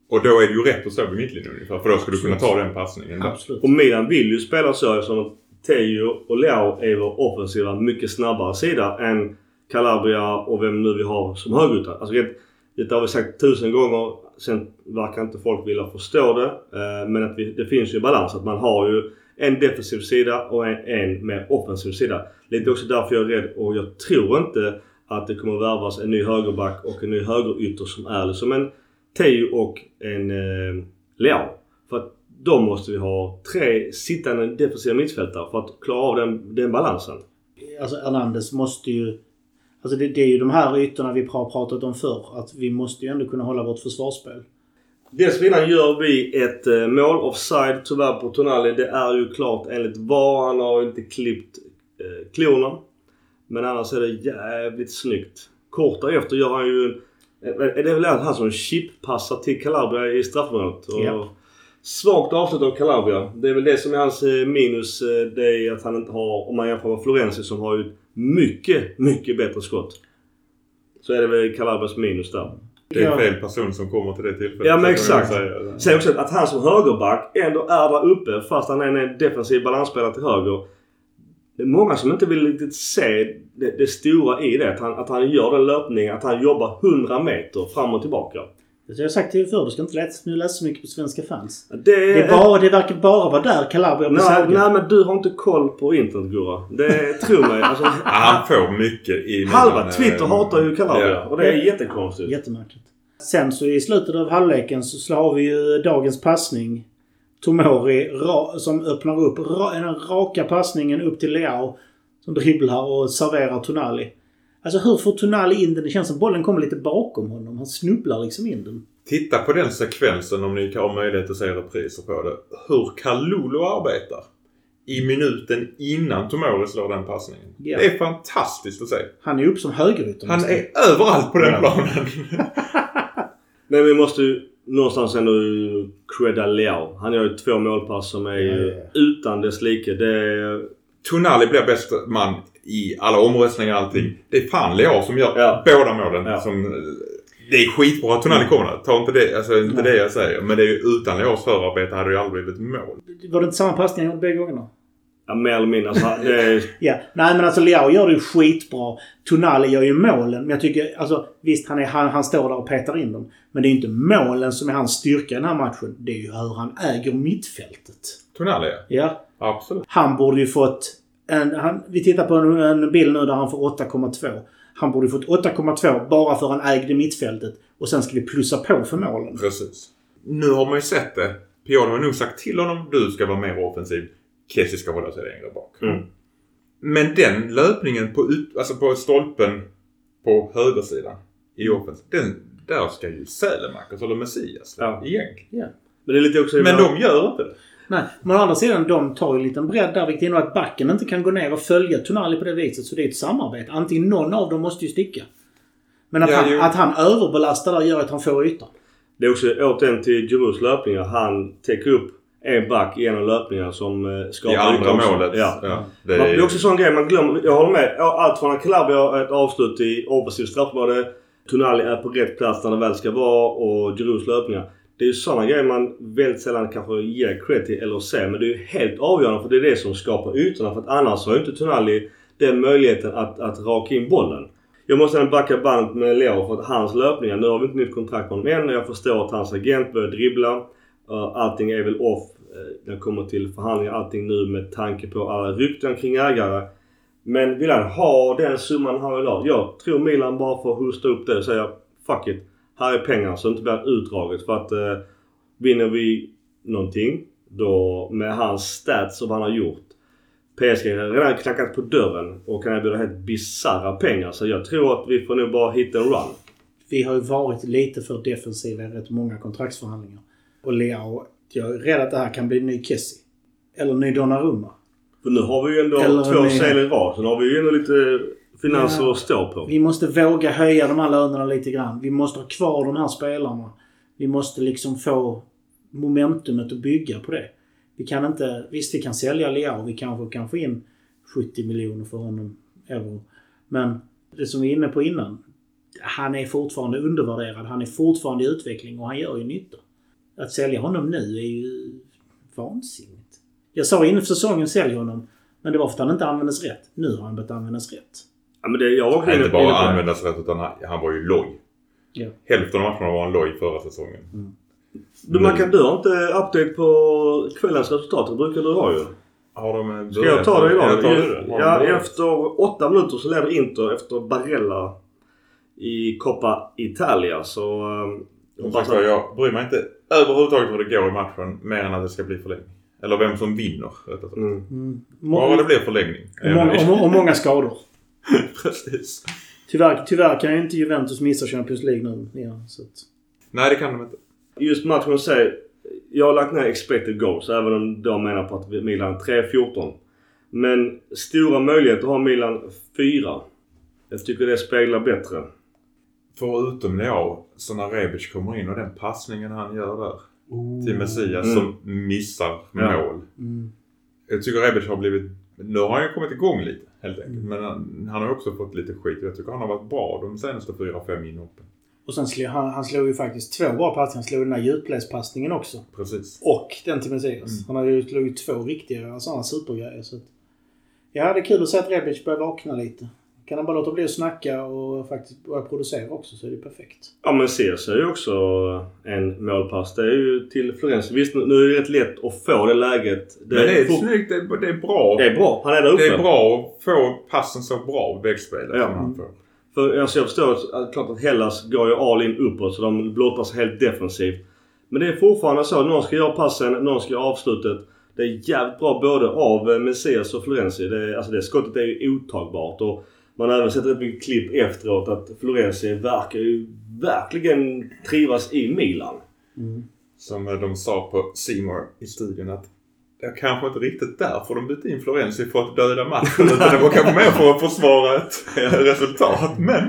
Och då är det ju rätt att stå vid mittlinjen ungefär, för då ska du kunna ta den passningen. Absolut. Och Milan vill ju spela så som Tejo och Leão är vår offensiva mycket snabbare sida än Calabria och vem nu vi har som högruta. Alltså det har vi sagt tusen gånger, sen verkar inte folk vilja förstå det. Men att vi, det finns ju balans, att man har ju en defensiv sida och en, en mer offensiv sida. Det är också därför jag är rädd, och jag tror inte att det kommer värvas en ny högerback och en ny högerytter som är som en Tejo och en eh, Leão. För att då måste vi ha tre sittande defensiva mittfältare för att klara av den, den balansen. Alltså Hernández måste ju... Alltså det, det är ju de här ytorna vi har pratat om förr. Att vi måste ju ändå kunna hålla vårt försvarsspel. Dessförinnan gör vi ett eh, mål offside tyvärr på Tonali. Det är ju klart enligt var han har inte klippt eh, klorna. Men annars är det jävligt snyggt. Korta efter gör han ju... Är det väl han som chippassar till Calabria i straffområdet? Och yep. Svagt avslut av Calabria. Det är väl det som är hans minus. Det är att han inte har, om man jämför med Florenzi som har ju mycket, mycket bättre skott. Så är det väl Calabrias minus där. Det är fel person som kommer till det tillfället. Ja men exakt. Säg också att han som högerback ändå är där uppe fast han är en defensiv balansspelare till höger. Det är många som inte vill riktigt se det, det stora i det. Att han, att han gör en löpning, att han jobbar hundra meter fram och tillbaka. Det har jag sagt till förr, du ska inte läsa, nu läsa så mycket på svenska fans. Det, det, är bara, det verkar bara vara där Calabria på nej, nej, men du har inte koll på internet, Gura. Det tror mig. Alltså, han får mycket i... Halva mina, Twitter hatar ju Calabria. Ja. Och det är jättekonstigt. Jättemärkligt. Sen så i slutet av halvleken så slår vi ju dagens passning. Tomori ra- som öppnar upp ra- den raka passningen upp till Leão som dribblar och serverar Tonali. Alltså hur får Tonali in den? Det känns som bollen kommer lite bakom honom. Han snubblar liksom in den. Titta på den sekvensen om ni har möjlighet att se repriser på det. Hur Kalulu arbetar i minuten innan Tomori slår den passningen. Yeah. Det är fantastiskt att se. Han är upp som högerytter. Han är överallt på den ja. planen. Men vi måste ju någonstans ändå credda Leão. Han gör ju två målpass som är ja, ja. utan dess like. Det... Tonali blir bäst man i alla omröstningar och allting. Det är fan Leão som gör ja. båda målen. Ja. Som... Det är skitbra att Tonali kommer. Ta inte det, alltså inte ja. det jag säger. Men det är ju utan Leås förarbete hade det ju aldrig blivit mål. Var det inte samma passning jag bägge gångerna? Ja, mer eller mindre. Alltså, är... ja. Nej, men alltså Leão gör det ju skitbra. Tonali gör ju målen. Men jag tycker, alltså, visst han, är, han, han står där och petar in dem. Men det är ju inte målen som är hans styrka i den här matchen. Det är ju hur han äger mittfältet. Tonali? Ja. Absolut. Han borde ju fått... En, han, vi tittar på en, en bild nu där han får åtta komma två. Han borde ju fått åtta komma två bara för han ägde mittfältet. Och sen ska vi plussa på för målen. Precis. Nu har man ju sett det. Pioli har nog sagt till honom, du ska vara mer offensiv. Kessie ska hålla sig längre bak. Mm. Men den löpningen på, ut, alltså på stolpen på högersidan i offensiv, den där ska ju Sälemarkers eller Messias ja. egentligen. Ja. Men, det är lite också Men de gör inte det. Nej, men å andra sidan, de tar ju en liten bredd där, vilket är nog att backen inte kan gå ner och följa Tonali på det viset, så det är ett samarbete. Antingen någon av dem måste ju sticka. Men att, ja, han, att han överbelastar där gör att han får ytan. Det är också återigen till Girouds löpningar. Han täcker upp en back genom löpningar som skapar andra målet. Ja. Ja, det, är... man, det är också sån grej man glömmer. Jag håller med. Allt från en klabb har ett avslut i offensiv straffområde. Tonali är på rätt plats där den väl ska vara och Girouds löpningar. Det är ju sådana grejer man väldigt sällan kanske ger cred till eller ser. Men det är ju helt avgörande för det är det som skapar ytorna. För att annars har ju inte Tonali den möjligheten att, att raka in bollen. Jag måste även backa bandet med Leão för att hans löpningar. Nu har vi inte nytt kontrakt med honom än. Jag förstår att hans agent börjar dribbla. Allting är väl off. Det kommer till förhandlingar allting nu med tanke på alla rykten kring ägare. Men vill han ha den summan han vill ha? Jag tror Milan bara får hosta upp det och säga fuck it. Här är pengar så inte blir utdraget. För att eh, vinner vi någonting då med hans stats som han har gjort. P S G har redan knackat på dörren och kan erbjuda helt bizarra pengar. Så jag tror att vi får nog bara hit and run. Vi har ju varit lite för defensiva i rätt många kontraktsförhandlingar. Och Leão, jag är rädd att det här kan bli ny Kessie. Eller ny Donnarumma. För nu har vi ju ändå eller två säljer var. Sen har vi ju ändå lite finanser ja. Att stå på. Vi måste våga höja de här lönerna lite grann. Vi måste ha kvar de här spelarna. Vi måste liksom få momentumet att bygga på det. Vi kan inte, visst vi kan sälja Leão, vi kanske kan få in sjuttio miljoner för honom euro. Men det som vi är inne på innan, han är fortfarande undervärderad, han är fortfarande i utveckling och han gör ju nytta. Att sälja honom nu är ju vansinnigt. Jag sa inför säsongen sälj honom, men det var ofta han inte användes rätt. Nu har han börjat användas rätt. Ja, men det jag han inte bara användas rätt utan han, han var ju loj. Ja. Hälften av matcherna var han loj förra säsongen. Mm. Du, man kan, du har inte update på kvällens resultat, det brukar du ha ju. Har de Ska jag ta det idag? Ja, de efter åtta minuter så leder Inter efter Barella i Coppa Italia. Så um, sagt, att... jag bryr mig inte överhuvudtaget hur det går i matchen mer än att det ska bli förlängning. Eller vem som vinner. Mm. Mm. Må- ja, vad det blir förlängning. Och, må- och, och många skador. Precis. Tyvärr, tyvärr kan ju inte Juventus missa Champions League nu. Ja, så att... Nej, det kan de inte. Just matchen säger, jag har lagt ner expected goals, även om de menar på att Milan tre fjorton. Men stora möjligheter har Milan fyra. Jag tycker det speglar bättre. Förutom då, så när Rebic kommer in och den passningen han gör där oh. till Messias mm. som missar ja. mål. Mm. Jag tycker Rebic har blivit, nu har han kommit igång lite helt enkelt. Mm. Men han, han har också fått lite skit och jag tycker han har varit bra de senaste fyra fem inhoppen. Och sen slog han, han slog ju faktiskt två bra passningar. Han slog den där djupledspassningen också. Precis. Och den till Messias. Mm. Han hade ju slagit två riktiga sådana supergrejer. Så att... Ja, det är kul att se att Rebic börjar vakna lite. Kan han bara låta bli att snacka och faktiskt börja producera också så är det perfekt. Ja, men Messias är ju också en målpass. Det är ju till Florenzi. Visst, nu är det rätt lätt att få det läget. Det men är det är fort... snyggt. Det är, det är bra. Det är bra. Han är där uppe. Det är bra att få passen så bra växtspelare ja. som han får. För alltså jag förstår att, klart att Hellas går ju all in uppåt så de blottar sig helt defensivt. Men det är fortfarande så att någon ska göra passen, någon ska göra avslutet. Det är jävligt bra både av Messias och Florenzi. Det, alltså det skottet är ju otagbart och man har även sett ett mycket klipp efteråt att Florenzi verkar ju verkligen trivas i Milan. Mm. Som de sa på C-more i studion att jag kanske inte riktigt där för de bytte in Florenzi för att döda matchen utan det var kanske mer för att försvara ett resultat. Men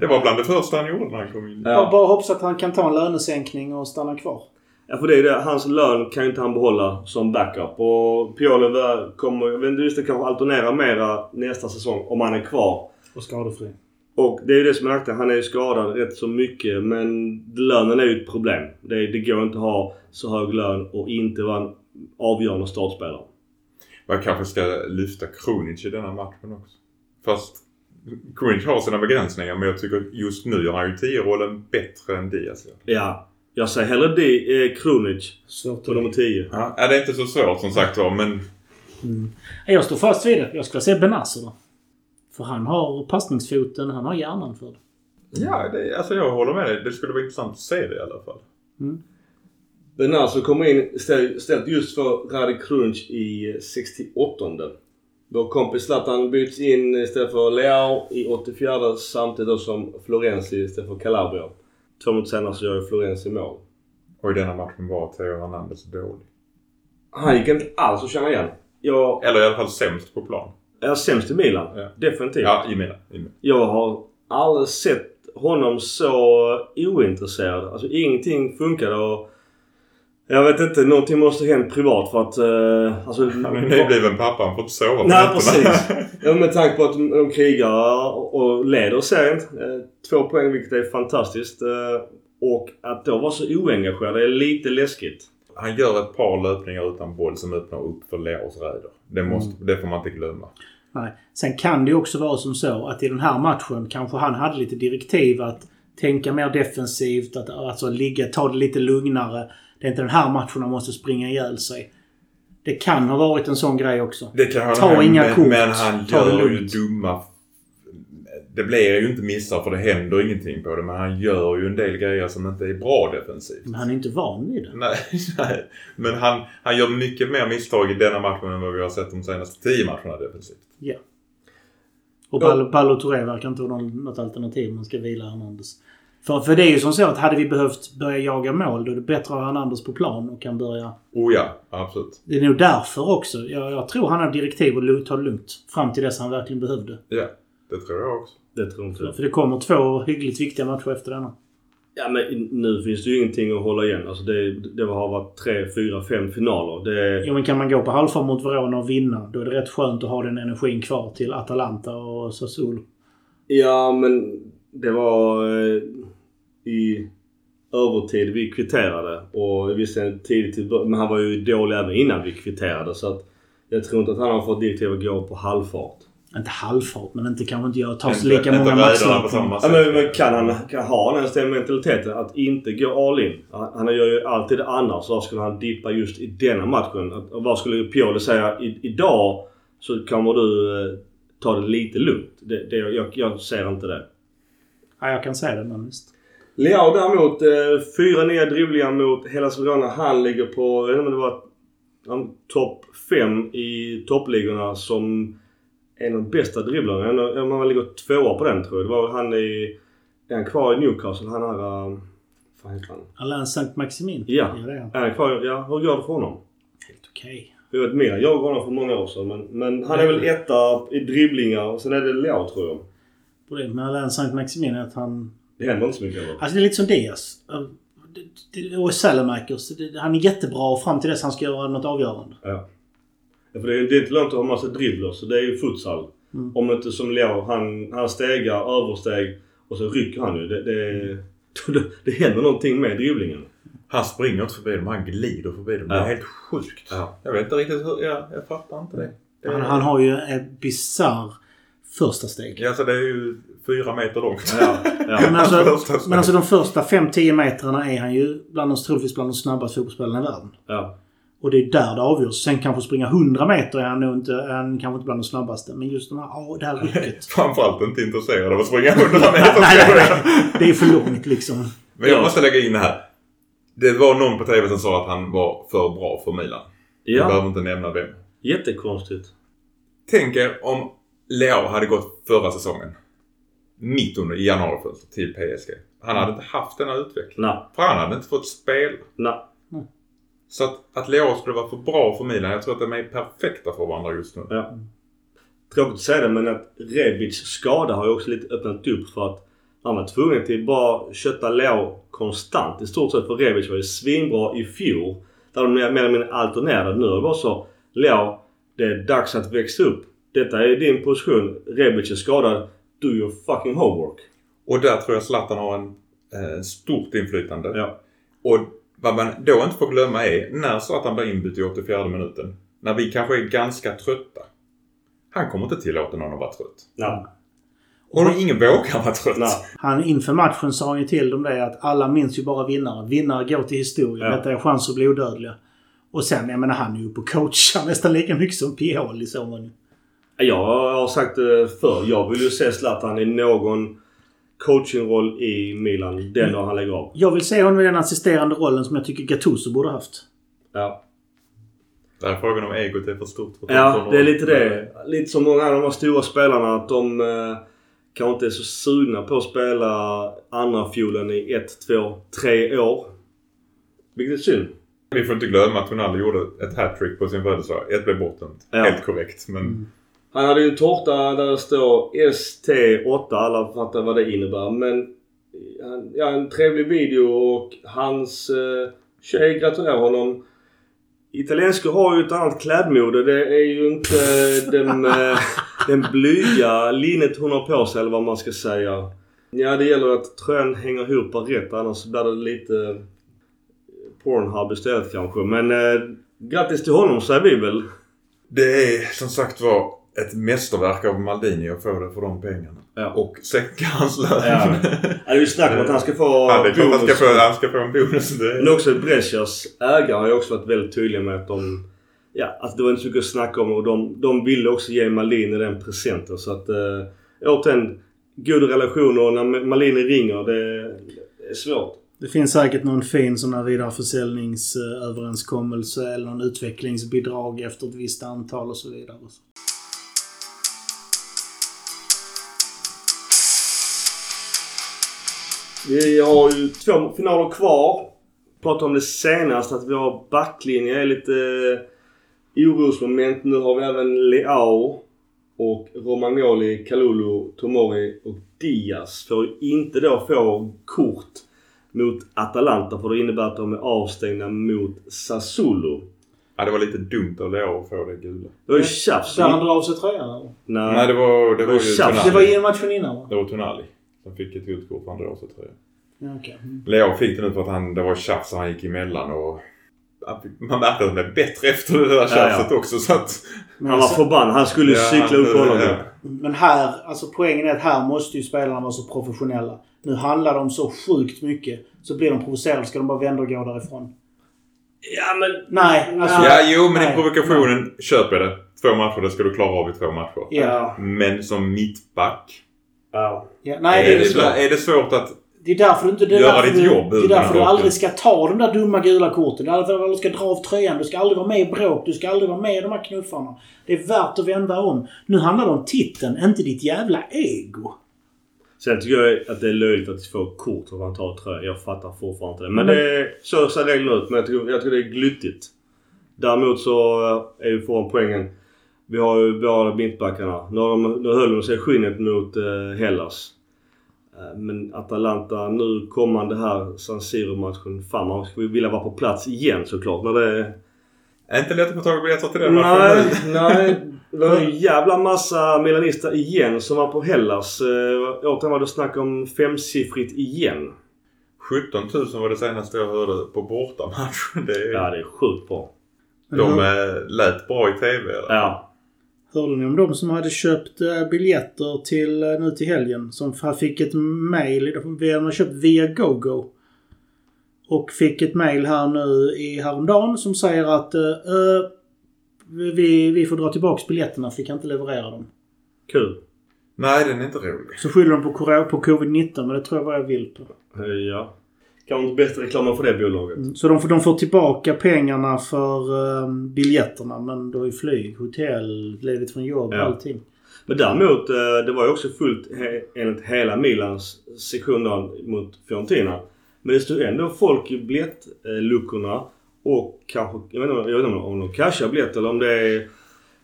det var bland det första han gjorde när han kom in. Ja. Jag bara hoppas att han kan ta en lönesänkning och stanna kvar. Ja, för det är det. Hans lön kan ju inte han behålla som backup. Och Pioli kommer, jag vet inte, just det kanske alternera mera nästa säsong om han är kvar. Och skadefri. Och det är ju det som är aktuellt. Han är ju skadad rätt så mycket. Men lönen är ju ett problem. Det, det går inte att ha så hög lön och inte vara avgörande startspelare. Man kanske ska lyfta Krunic i denna matchen också. Fast Krunic har sina begränsningar. Men jag tycker just nu har han ju tio-rollen bättre än Díaz. Ja, jag säger hellre det eh, Krunic på nummer tio. Ja, det är inte så svårt som sagt då, men... Mm. Jag står fast vid det. Jag skulle säga Benasser då. För han har passningsfoten, han har hjärnan för det. Ja, det, alltså jag håller med dig. Det skulle vara intressant att se det i alla fall. Mm. Den alltså kommer in ställt just för Rade Krunic i sextioåttonde. Vår kompis Zlatan byts in istället för Leão i åttiofjärde samtidigt som Florenzi istället för Calabria. Två mot senare så gör Florenzi mål. Och i denna matchen var Theo Hernández dålig. Han gick inte alls att känna igen. Jag... Eller i alla fall sämst på plan. Är sämst i Milan, ja. Definitivt. Ja, i Milan. I Milan. Jag har aldrig sett honom så ointresserad. Alltså ingenting funkade och jag vet inte, någonting måste hända privat för att... Eh, alltså, ja, men det blev en pappa, han får inte sova på nätterna. Nej, precis. Ja, med tanke på att de krigar och leder serien. Eh, två poäng, vilket är fantastiskt. Eh, och att då vara så oengagerad, det är lite läskigt. Han gör ett par löpningar utan boll som öppnar upp för Leos räder. Det, måste, mm. det får man inte glömma. Nej. Sen kan det också vara som så att i den här matchen kanske han hade lite direktiv att tänka mer defensivt, att alltså, ligga, ta det lite lugnare. Det är inte den här matchen han måste springa ihjäl sig. Det kan ha varit en sån grej också. Det kan ha ta inga men, kort, men han gör ju dumma... Det blir ju inte missar för det händer ingenting på det. Men han gör ju en del grejer som inte är bra defensivt. Men han är inte van vid det. Nej, nej. Men han, han gör mycket mer misstag i denna matchen än vad vi har sett de senaste tio matcherna defensivt. Ja. Och Bal- Ballotoré verkar inte ha något alternativ. Man ska vila Hernández. För, för det är ju som så att hade vi behövt börja jaga mål då är det bättre att Hernández på plan och kan börja... Oh ja, absolut. Det är nog därför också. Jag, jag tror han har direktiv att ta lugnt fram till dess han verkligen behövde. Ja. Det tror jag också. Det tror inte jag. För det kommer två hyggligt viktiga matcher efter denna. Ja, men nu finns det ju ingenting att hålla igen. Alltså det, det har varit tre, fyra, fem finaler. Det... Jo, men kan man gå på halvfart mot Verona och vinna, då är det rätt skönt att ha den energin kvar till Atalanta och Sassuolo. Ja, men det var eh, i övertid vi kvitterade. Och vi sen tidigt, men han var ju dålig även innan vi kvitterade. Så att jag tror inte att han har fått direktiv att gå på halvfart. Inte halvfart, men inte kanske inte jag tar så lika många matcher. Ja, men, men kan han kan ha den här mentaliteten att inte gå all in? Han, han gör ju alltid det annars. Så skulle han dippa just i denna matchen? Att, vad skulle Pioli säga? I, idag så kommer du eh, ta det lite lugnt. Det, det, jag, jag ser inte det. Ja, jag kan säga det, men visst. Leão däremot, eh, fyra nya dribblingar mot Hellas Verona. Han ligger på, jag vet inte om det var topp fem i toppligorna som... En av de bästa dribblarna. Man ligger tvåa på den tror jag. Det var han i en kvar i Newcastle. Han är um, fan heter han? Alain Saint-Maximin. Ja. Ja, är kvar. Ja, hur gör det för honom? Helt okej. Okay. Jag vet mer. Jag går honom för många år sedan, men, men han är väl etta i dribblingar och sen är det Leão tror jag. Problemet med Alain Saint-Maximin är att han det händer inte så mycket. Eller? Alltså det är lite som Díaz. Och Salamakers. Han är jättebra fram till dess han ska göra något avgörande. Ja. För det är, det är inte lönt att ha en massa dribbler, så det är ju futsal. Mm. Om inte som Leão, han, han stegar, översteg och så rycker han ju. Det, det, det, det händer någonting med dribblingen. Han springer inte förbi dem, han glider förbi dem. Ja. Det är helt sjukt. Ja. Jag vet inte riktigt hur, jag, jag fattar inte det. det är... han, han har ju en bizarr första steg. Ja, så det är ju fyra meter långt. Ja. Ja. Men, alltså, men alltså de första fem till tio metrarna är han ju bland de, troligtvis bland de snabbaste fotbollsspelarna i världen. Ja. Och det är där det avgörs. Sen kanske springa hundra meter är han nog inte, han kanske inte bland de snabbaste. Men just den här, åh, det här rycket. Framförallt inte intresserad av att springa hundra meter. nej, nej, nej. Det är för långt liksom. Men jag måste lägga in det här. Det var någon på T V som sa att han var för bra för Milan. Ja. Jag behöver inte nämna vem. Jättekonstigt. Tänk er om Leão hade gått förra säsongen. Mitt under i januari till P S G. Han hade inte haft den här utvecklingen. Nej. För han hade inte fått spela. Nej. Så att, att Leão skulle vara för bra för Milan. Jag tror att de är perfekta för varandra just nu. Ja. Tråkigt att säga det, men att Rebics skada har ju också lite öppnat upp för att han var tvungen till bara kötta Leão konstant. I stort sett för Rebic var ju svinbra i fjol. Där de mer eller mindre alternerade. Nu var så, Leão, det är dags att växa upp. Detta är din position. Rebic är skadad. Do your fucking homework. Och där tror jag Zlatan har en eh, stort inflytande. Ja. Och vad man då inte får glömma är när Zlatan blir inbytt i åttiofjärde minuten. När vi kanske är ganska trötta. Han kommer inte tillåta någon att vara trött. Nej. Och då ingen vågar vara trött. Nej. Han inför matchen sa ju till dem det att alla minns ju bara vinnare. Vinnare går till historien. Ja. Detta är chans att bli odödliga. Och sen, jag menar, han är ju på coachen nästan lika mycket som Pioli. Jag har sagt förr. Jag vill ju se Zlatan i någon... coachingroll i Milan, den har han lägger av. Jag vill se honom i den assisterande rollen som jag tycker Gattuso borde ha haft. Ja. Det här frågan om egot är för stort. För ja, det är lite det. Lite som många av de stora spelarna att de eh, kanske inte är så sugna på att spela andra fiolen i ett, två, tre år. Vilket är synd. Vi får inte glömma att Tonali gjorde ett hattrick på sin födelsedag. Ett blev bortdömt. Ja. Helt korrekt, men... Mm. Han hade ju en tårta där det står S T åtta, alla fattar vad det innebär. Men ja, en trevlig video och hans eh, tjej gratulerar honom. Italienska har ju ett annat klädmode. Det är ju inte den, eh, den blyga linnet hon har på sig eller vad man ska säga. Ja, det gäller att trön hänger ihop rätt, annars blir det lite Pornhub istället kanske. Men eh, grattis till honom säger vi väl. Det är som sagt var... ett mästerverk av Maldini och få det för de pengarna. Ja. Och säkka hans lön. Ja. Det är ju snack om att han ska få ja, det bonus. Han ska få, han ska få en bonus. Men också Brescias ägare har ju också varit väldigt tydliga med att de... Ja, att det var inte så mycket att snacka om. Och de, de ville också ge Maldini den presenten. Så att... Eh, återigen, god relation och när Maldini ringer, det är svårt. Det finns säkert någon fin sån här vidareförsäljningsöverenskommelse eller någon utvecklingsbidrag efter ett visst antal och så vidare. Vi har ju två finaler kvar. Pratade om det senast att vi har backlinje. Det är lite orosmoment. Nu har vi även Leão. Och Romagnoli, Kalulu, Tomori och Díaz får inte då få kort mot Atalanta, för det innebär att de är avstängda mot Sassuolo. Ja, det var lite dumt av Leão att få det gula. Det var ju tjafs. Där han drar av sig tröjan. Nej. Nej, det var det var ju tjafs. Det var ju en matchen innan, va? Det var Tonali som fick ett gult kort, han drar av sig tröjan. Ja, okej. Mm. Leão fick den ut för att han, det var tjafs han gick emellan och man märkte att han blev bättre efter det där tjafset, ja, ja, också. Så att han var alltså förbannad. Han skulle ju, ja, cykla upp honom. Ja. Men här, alltså poängen är att här måste ju spelarna vara så professionella. Nu handlar de så sjukt mycket. Så blir de provocerade, ska de bara vända och gå därifrån. Ja, men nej. Alltså, ja, jo, men i provokationen köper det. Två matcher, det ska du klara av i två matcher. Ja. Men som mittback. Ja. Ja. Nej, är, är, det svårt. Är det svårt att det är därför du inte det är därför ditt du, jobb. Det är därför du aldrig ska ta de där dumma gula korten. Det är därför du ska dra av tröjan. Du ska aldrig vara med i bråk. Du ska aldrig vara med i de här knuffarna. Det är värt att vända om. Nu handlar det om titeln, inte ditt jävla ego. Sen tycker jag att det är löjligt att få kort för att man tar tröja. Jag fattar fortfarande inte det. Men mm. det så ser reglerna ut. Men jag tycker, jag tycker det är gluttigt. Däremot så är ju från poängen. Vi har ju bara mittbackarna. Nu, de, nu höll de sig skinnet mot eh, Hellas. Men Atalanta nu kommande här San Siro-matchen, fan man skulle vilja vara på plats igen såklart. Men det är inte lätt att få tag i biljetter till det. Nej, nej. Det var en jävla massa milanister igen som var på Hellas. Återigen var det snack om femsiffrigt igen. sjutton tusen var det senaste jag hörde på bortamatchen. Det är... Ja, det är sjukt bra. De lät bra i tv. Eller? Ja. Hörde ni om de som hade köpt biljetter till, nu till helgen, som fick ett mejl, de har köpt via GoGo och fick ett mejl här nu i häromdagen som säger att uh, vi, vi får dra tillbaka biljetterna för vi kan inte leverera dem. Kul. Nej, den är inte rolig. Så skyller de på, på covid nitton, men det tror jag var jag vill på. Ja. Kan man inte bättre reklama för det bolaget? Mm, så de får, de får tillbaka pengarna för um, biljetterna. Men då är flyg, hotell, ledigt från jobb och, ja, allting. Men däremot, det var ju också fullt he- enligt hela Milans sekundaren mot Fiorentina. Men det stod ändå folk i biljettluckorna. Och kanske, jag vet inte, jag vet inte om de cashar biljett eller om det är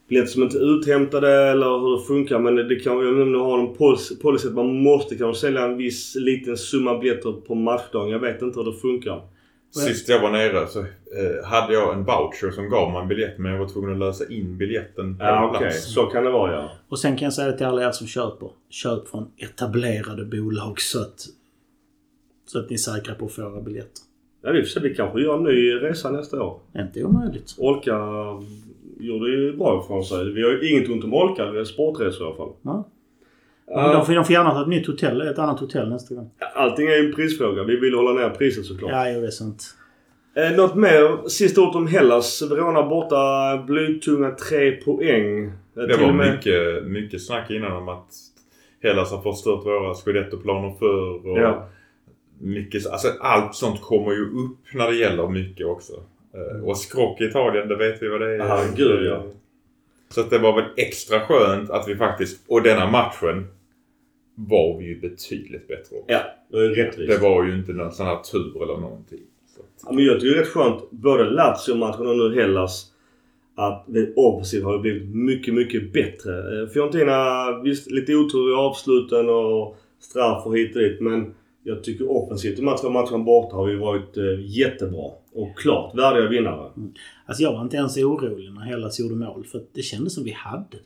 biljett som inte är uthämtade eller hur det funkar. Men det kan, jag vet inte, har de policy att man måste kan sälja en viss liten summa biljetter på marknaden. Jag vet inte hur det funkar. Sist jag var nere så eh, hade jag en voucher som gav mig en biljett, men jag var tvungen att lösa in biljetten. Ja, okej. Okay. Så kan det vara, ja. Och sen kan jag säga till alla er som köper, köp från etablerade bolag så att, så att ni är säkra på att få era biljetter. Ja, det är så vi kanske gör en ny resa nästa år. Inte omöjligt. Olka gjorde ju bra ifrån sig. Vi har ju inget ont om Olka, det är sportresor i alla fall. Ja. Uh, de, får, de får gärna ha ett nytt hotell, ett annat hotell nästa gång. Allting är ju en prisfråga. Vi vill hålla ner priset såklart. Ja, det är sant. Eh, något mer, sista ord om Hellas. Verona borta, blytunga tre poäng. Eh, det var med... mycket, mycket snack innan om att Hellas har förstört våra scudettoplaner för och... Ja. Mycket, alltså allt sånt kommer ju upp när det gäller mycket också. Mm. Och skrock i Italien, det vet vi vad det är. Ah, gud, ja. Så att det var väl extra skönt att vi faktiskt, och denna matchen var vi ju betydligt bättre också. Ja, det är rättvist. Det var ju inte någon sån här tur eller någonting. Så att... ja, men jag tycker det är rätt skönt, både Lazio-matchen och nu Hellas, att det offensivt har blivit mycket, mycket bättre. Fiorentina, visst lite otur i avsluten och straff och hit och dit, men jag tycker offensivt de här två matcherna borta har ju varit eh, jättebra och klart värdiga vinnare. Mm. Alltså jag var inte ens orolig när Hellas gjorde mål för det kändes som vi hade det.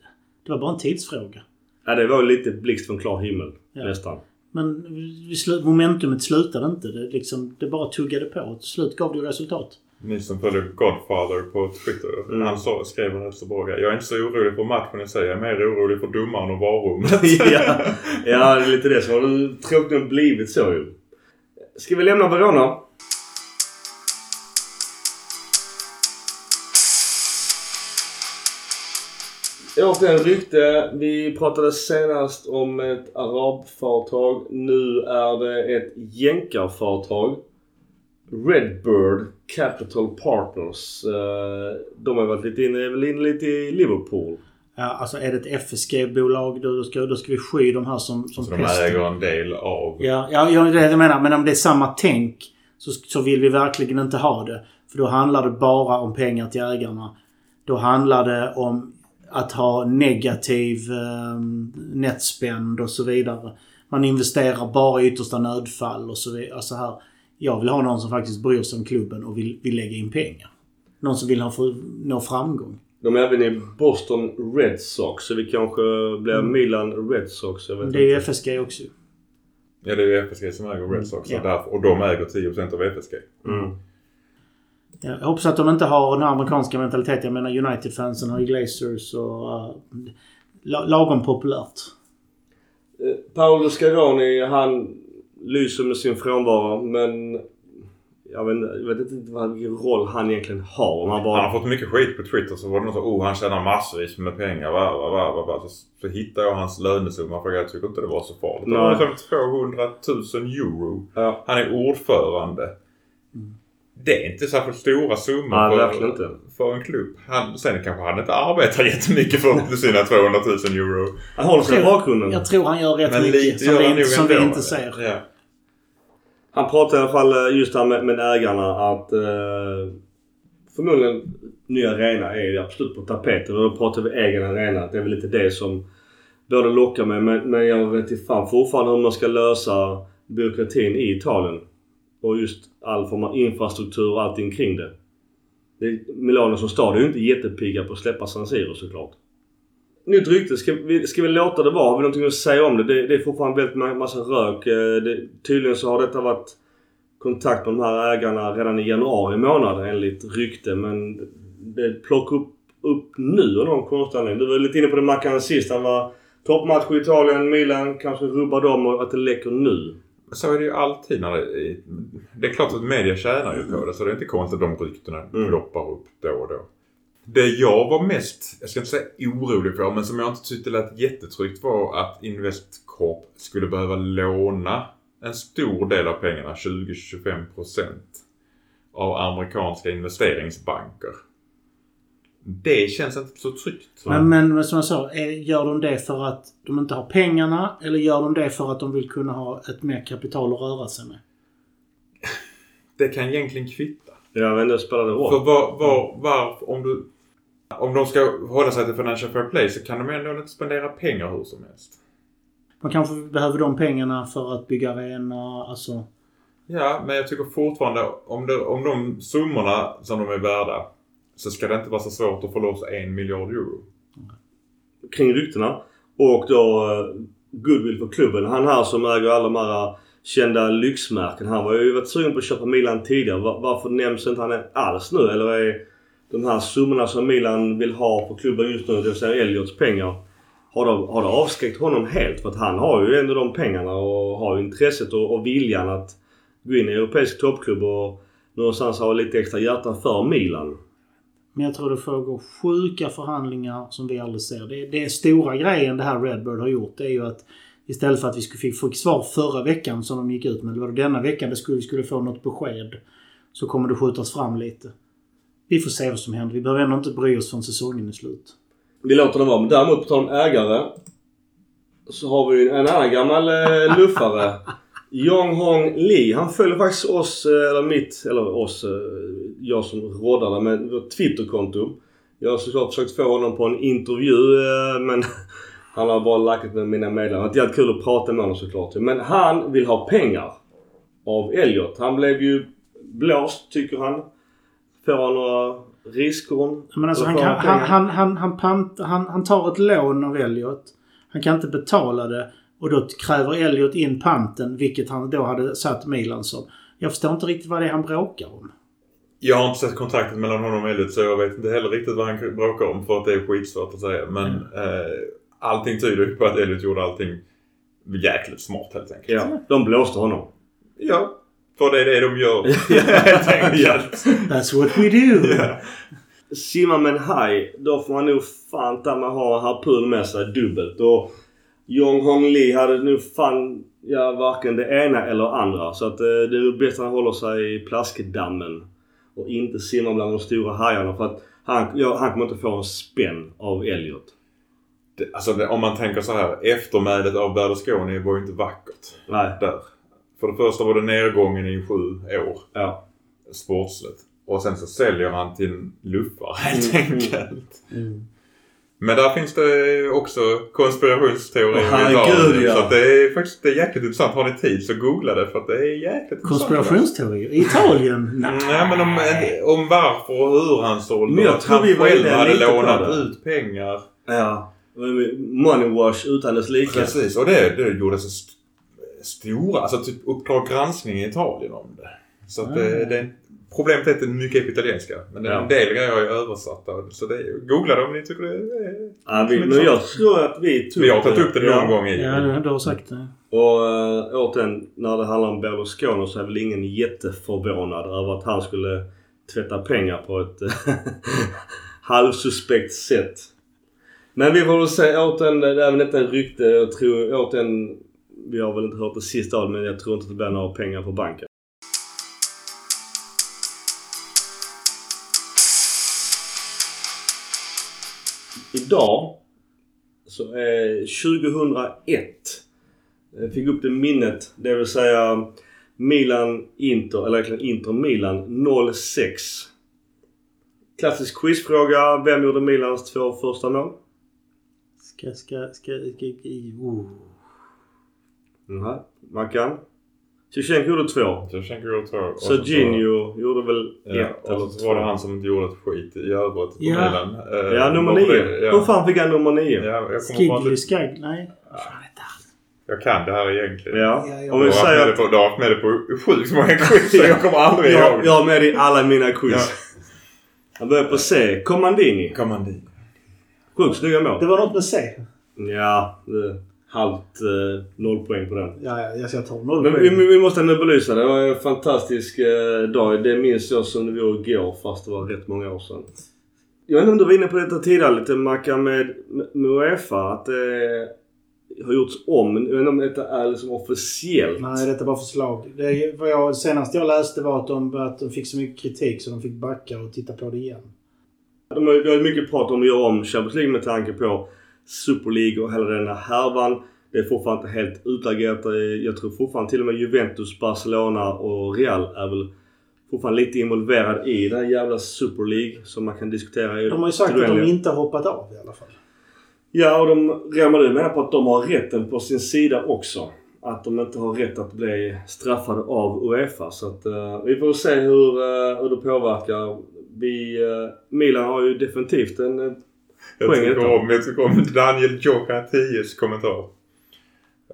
Det var bara en tidsfråga. Ja, det var lite blixt från klar himmel, ja, nästan. Men sl- momentumet slutade inte. Det, liksom, det bara tuggade på och till slut gav det resultat. Ni som följer Godfather på Twitter, mm, han sa, skrev han efter Borga. Jag är inte så orolig för matchen i sig, jag är mer orolig för domaren och varummet. Ja, ja, det är lite det som har tråkigt nog blivit så ju. Ska vi lämna Verona? Återigen rykte, vi pratade senast om ett arabföretag, nu är det ett jänkarföretag. Redbird Capital Partners, de har varit lite inne, inne lite i Liverpool. Ja, alltså är det ett F S G-bolag då ska, då ska vi sky de här som, som så pester. De äger en del av. Ja, ja, det är det jag menar. Men om det är samma tänk så, så vill vi verkligen inte ha det. För då handlar det bara om pengar till ägarna. Då handlar det om att ha negativ eh, nettspend och så vidare. Man investerar bara i yttersta nödfall och så vidare. Alltså här, jag vill ha någon som faktiskt bryr sig om klubben och vill, vill lägga in pengar. Någon som vill ha för, nå framgång. De är även i Boston Red Sox, så vi kanske blir mm. Milan Red Sox. Jag vet det är ju F S G också. Ja, det är ju F S G som äger Red Sox. Mm. Och de äger tio procent av F S G. Mm. Jag hoppas att de inte har den amerikanska mentaliteten. Jag menar, United-fansen har ju Glazers och uh, lagom populärt. Paolo Scaroni, han lyser med sin frånvaro, men jag vet, inte, jag vet inte vad roll han egentligen har. Om han, bara... han har fått mycket skit på Twitter, så var det något så, oh, han tjänar massvis med pengar. Va, va, va, va, va. Så, så hittar jag hans lönesumma, för jag tycker inte det var så farligt. Det var liksom tvåhundratusen euro. Ja. Han är ordförande. Mm. Det är inte så stora summor ja, för, för en klubb. Han, sen kanske han inte arbetar jättemycket för sina tvåhundratusen euro. Han håller sig i bakgrunden. Jag tror han gör rätt men mycket som, vi inte, som vi inte ser. Ja. Han pratar i alla fall just här med, med ägarna att eh, förmodligen nya arena är absolut på tapeten. Och då pratar vi egen arena. Det är väl lite det som borde locka mig. Men, men jag vet inte fan fortfarande hur man ska lösa byråkratin i Italien. Och just all form av infrastruktur och allting kring det. det Milano som stad är ju inte jättepigga på att släppa San Siro såklart. Nytt rykte, ska vi, ska vi låta det vara? Har vi någonting att säga om det? Det, det är fortfarande väldigt massa rök. Det, tydligen så har detta varit kontakt med de här ägarna redan i januari månad enligt rykte. Men det plockar upp, upp nu av någon konstanläggning. Du var lite inne på det Mackan sist. Han var toppmatch i Italien, Milan kanske rubbar dem och att det läcker nu. Så är det ju alltid när det är, det är klart att media tjänar ju på det, så det är inte konstigt att de ryktena mm. ploppar upp då och då. Det jag var mest, jag ska inte säga orolig för, men som jag inte tyckte lät jättetryggt var att Investcorp skulle behöva låna en stor del av pengarna, tjugo till tjugofem procent av amerikanska investeringsbanker. Det känns inte så tryggt. Men, men som jag sa, gör de det för att de inte har pengarna, eller gör de det för att de vill kunna ha ett mer kapital att röra sig med? Det kan egentligen kvitta. Ja, men det spelar det roll. För var, var, var, om, du, om de ska hålla sig till Financial Fair Play så kan de ändå inte spendera pengar hur som helst. Man kanske behöver de pengarna för att bygga arena, alltså... Ja, men jag tycker fortfarande om, det, om de summorna som de är värda, så ska det inte vara så svårt att få loss en miljard euro. Kring ryktena. Och då goodwill för klubben. Han här som äger alla de här kända lyxmärken. Han var ju varit sugen på att köpa Milan tidigare. Varför nämns inte han alls nu? Eller är de här summorna som Milan vill ha på klubben just nu, det vill säga Elliots pengar, har de, har de avskräckt honom helt? För att han har ju ändå de pengarna och har intresset och, och viljan att gå in i europeisk toppklubb och någonstans ha lite extra hjärta för Milan. Men jag tror det föregår sjuka förhandlingar som vi aldrig ser. Det, det är stora grejen det här Redbird har gjort. Det är ju att istället för att vi skulle få svar förra veckan som de gick ut med. Eller denna veckan vi skulle, skulle få något besked. Så kommer det skjutas fram lite. Vi får se vad som händer. Vi behöver ändå inte bry oss från säsongen i slut. Vi låter det vara. Men däremot på tal om ägare. Så har vi en annan gammal eh, luffare. Jong-Hong Lee, han följer faktiskt oss, eller mitt, eller oss, jag som rådarna med vårt Twitterkonto. Jag har såklart försökt få honom på en intervju, men han har bara lagt med mina medlemmar. Det är kul att prata med honom såklart. Men han vill ha pengar av Elliot. Han blev ju blåst, tycker han. Får några risker. Men alltså han, kan, han, han, han, han, pant, han, han tar ett lån av Elliot. Han kan inte betala det. Och då kräver Elliot in panten, vilket han då hade satt Milan som. Jag förstår inte riktigt vad det är han bråkar om. Jag har inte sett kontakten mellan honom och Elliot, så jag vet inte heller riktigt vad han bråkar om, för att det är skitsvårt att säga. Men mm. eh, allting tyder på att Elliot gjorde allting jäkligt smart helt enkelt. Ja, de blåste honom. Ja, för det är det de gör. That's what we do. Yeah. Simma men haj, då får man nog fan ta med ha en harpun med sig dubbelt och... Jong-Hong Lee hade nu fan ja, varken det ena eller andra. Så att, eh, det är bättre att han håller sig i plaskdammen och inte simmar bland de stora hajarna. För att han, ja, han kommer inte få en spänn av Elliot. Det, alltså det, om man tänker så här, eftermälet av Berlusconi var ju inte vackert. Nej. Där. För det första var det nedgången i sju år. Ja. Sportsligt. Och sen så säljer han till en luffare helt enkelt. Mm. Men där finns det också konspirationsteorier. Oh, herregud, ja. Så att det är faktiskt det är jäkligt intressant. Har ni tid så googla det, för att det är jäkligt konspirationsteorier. Intressant. Italien? Nej. Nej, men om, om varför och hur han sålde. Men jag tror vi var inne hade lånat ut pengar. Ja. Money wash utan dess lika. Precis, och det, det gjorde så st- stora, alltså typ Uppdrag granskning i Italien om det. Så att mm. det, det problemet är inte mycket på italienska, men det är en del grejer jag är översatt av, så det är, googla det om ni tycker det är... Ja, vi, men sant. Jag tror att vi tog, vi har tagit upp det någon ja. gång i. Ja, det, du har sagt det. Och äh, återigen, när det handlar om Berlusconi så är väl ingen jätteförvånad över att han skulle tvätta pengar på ett halvsuspekt sätt. Men vi får väl säga återigen, det är väl inte en rykte, jag tror återigen, vi har väl inte hört det sista av, men jag tror inte att det blir några pengar på banken. Idag, så är tjugohundraett, fick upp det minnet, det vill säga Milan-Inter, eller Inter-Milan noll sex. Klassisk quizfråga, vem gjorde Milans två första mål? Ska, ska, ska, ska, oh. Mm-hmm. Mackan. Tjushenko gjorde två. Tjushenko gjorde två. Serginho gjorde väl ja, ett. Och så, så var det han som inte gjorde ett skit i övrigt. Ja, eh, ja nummer nio. Ja. Hur fan fick han nummer nio? Ja, Skigli, Skagg, nej. Ja. Jag kan det här egentligen. Ja. Ja, jag, Om jag, jag säger att... på, du har haft med det på sjukt många quiz. Jag kommer aldrig ihåg. Jag, jag har med det i alla mina quiz. Ja. Jag börjar på C. Commandini. Commandini. Sjukt snygga mål. Det var något med C. Ja, det... halvt eh, noll poäng på den. Ja, ja jag ska ta noll men poäng. Vi, vi måste ändå belysa det. Det var en fantastisk eh, dag. Det minns jag som det var igår, fast det var rätt många år sedan. Jag vet inte om du var inne på detta tidigare lite, Macka, med, med UEFA. Att det eh, har gjorts om. Men jag vet inte om detta är liksom officiellt. Nej, detta var förslag. Det var jag, senast jag läste var att de, att de fick så mycket kritik så de fick backa och titta på det igen. De har, de har mycket prat om att göra om Champions League med tanke på Super League och hela den här härvan. Det är fortfarande helt utagerat. Jag tror fortfarande till och med Juventus, Barcelona och Real är väl fortfarande lite involverad i den här jävla Super League som man kan diskutera i. De har ju sagt att de inte har hoppat av i alla fall. Ja, och de ramade med på att de har rätten på sin sida också. Att de inte har rätt att bli straffade av UEFA. Så att, uh, vi får se hur, uh, hur det påverkar. Vi, uh, Milan har ju definitivt en... Uh, Jag tycker, om, jag tycker om Daniel Giocatis kommentar.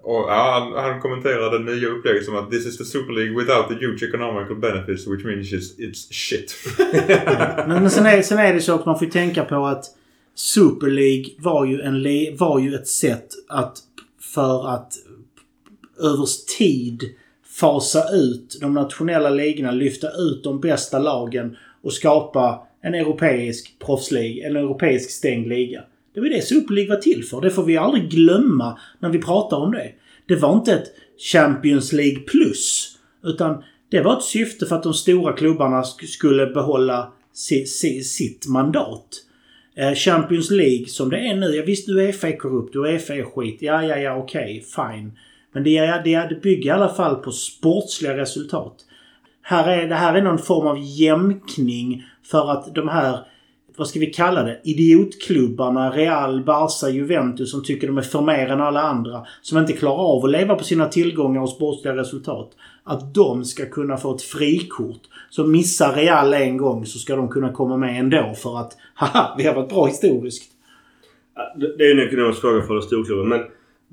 Och han, han kommenterade den nya upplägget som att this is the Super League without the huge economical benefits, which means it's, it's shit. men men sen, är, sen är det så att man får tänka på att Super League var ju, en, var ju ett sätt att för att övers tid fasa ut de nationella ligorna, lyfta ut de bästa lagen och skapa en europeisk proffsliga eller en europeisk stängd liga. Det var det Super League var till för. Det får vi aldrig glömma när vi pratar om det. Det var inte ett Champions League plus, utan det var ett syfte för att de stora klubbarna skulle behålla sitt mandat. Champions League som det är nu. Jag visste du är F A korrupt, du är F A skit. Ja, ja, ja, okej, okay, fine. Men det, är, det, är, det bygger i alla fall på sportsliga resultat. Här är, det här är någon form av jämkning för att de här, vad ska vi kalla det, idiotklubbarna, Real, Barca, Juventus som tycker de är för mer än alla andra, som inte klarar av att leva på sina tillgångar och sportsliga resultat, att de ska kunna få ett frikort. Så missar Real en gång så ska de kunna komma med ändå för att, haha, vi har varit bra historiskt. Det är ju en ekonomisk fråga för storklubben, men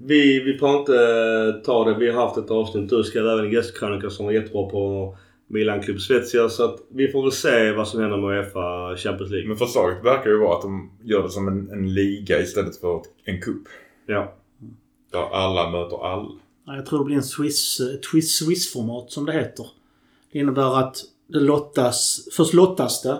vi, vi får inte ta det. Vi har haft ett avsnitt, du skrev även en gästkrönika som var jättebra på Milan Klubb Spezia, så att vi får väl se vad som händer med UEFA Champions League. Men förslaget verkar ju vara att de gör det som en, en liga istället för en cup. Ja. Där alla möter alla. Jag tror det blir en Swiss, Swiss, Swiss-format som det heter. Det innebär att det lottas, först lottas det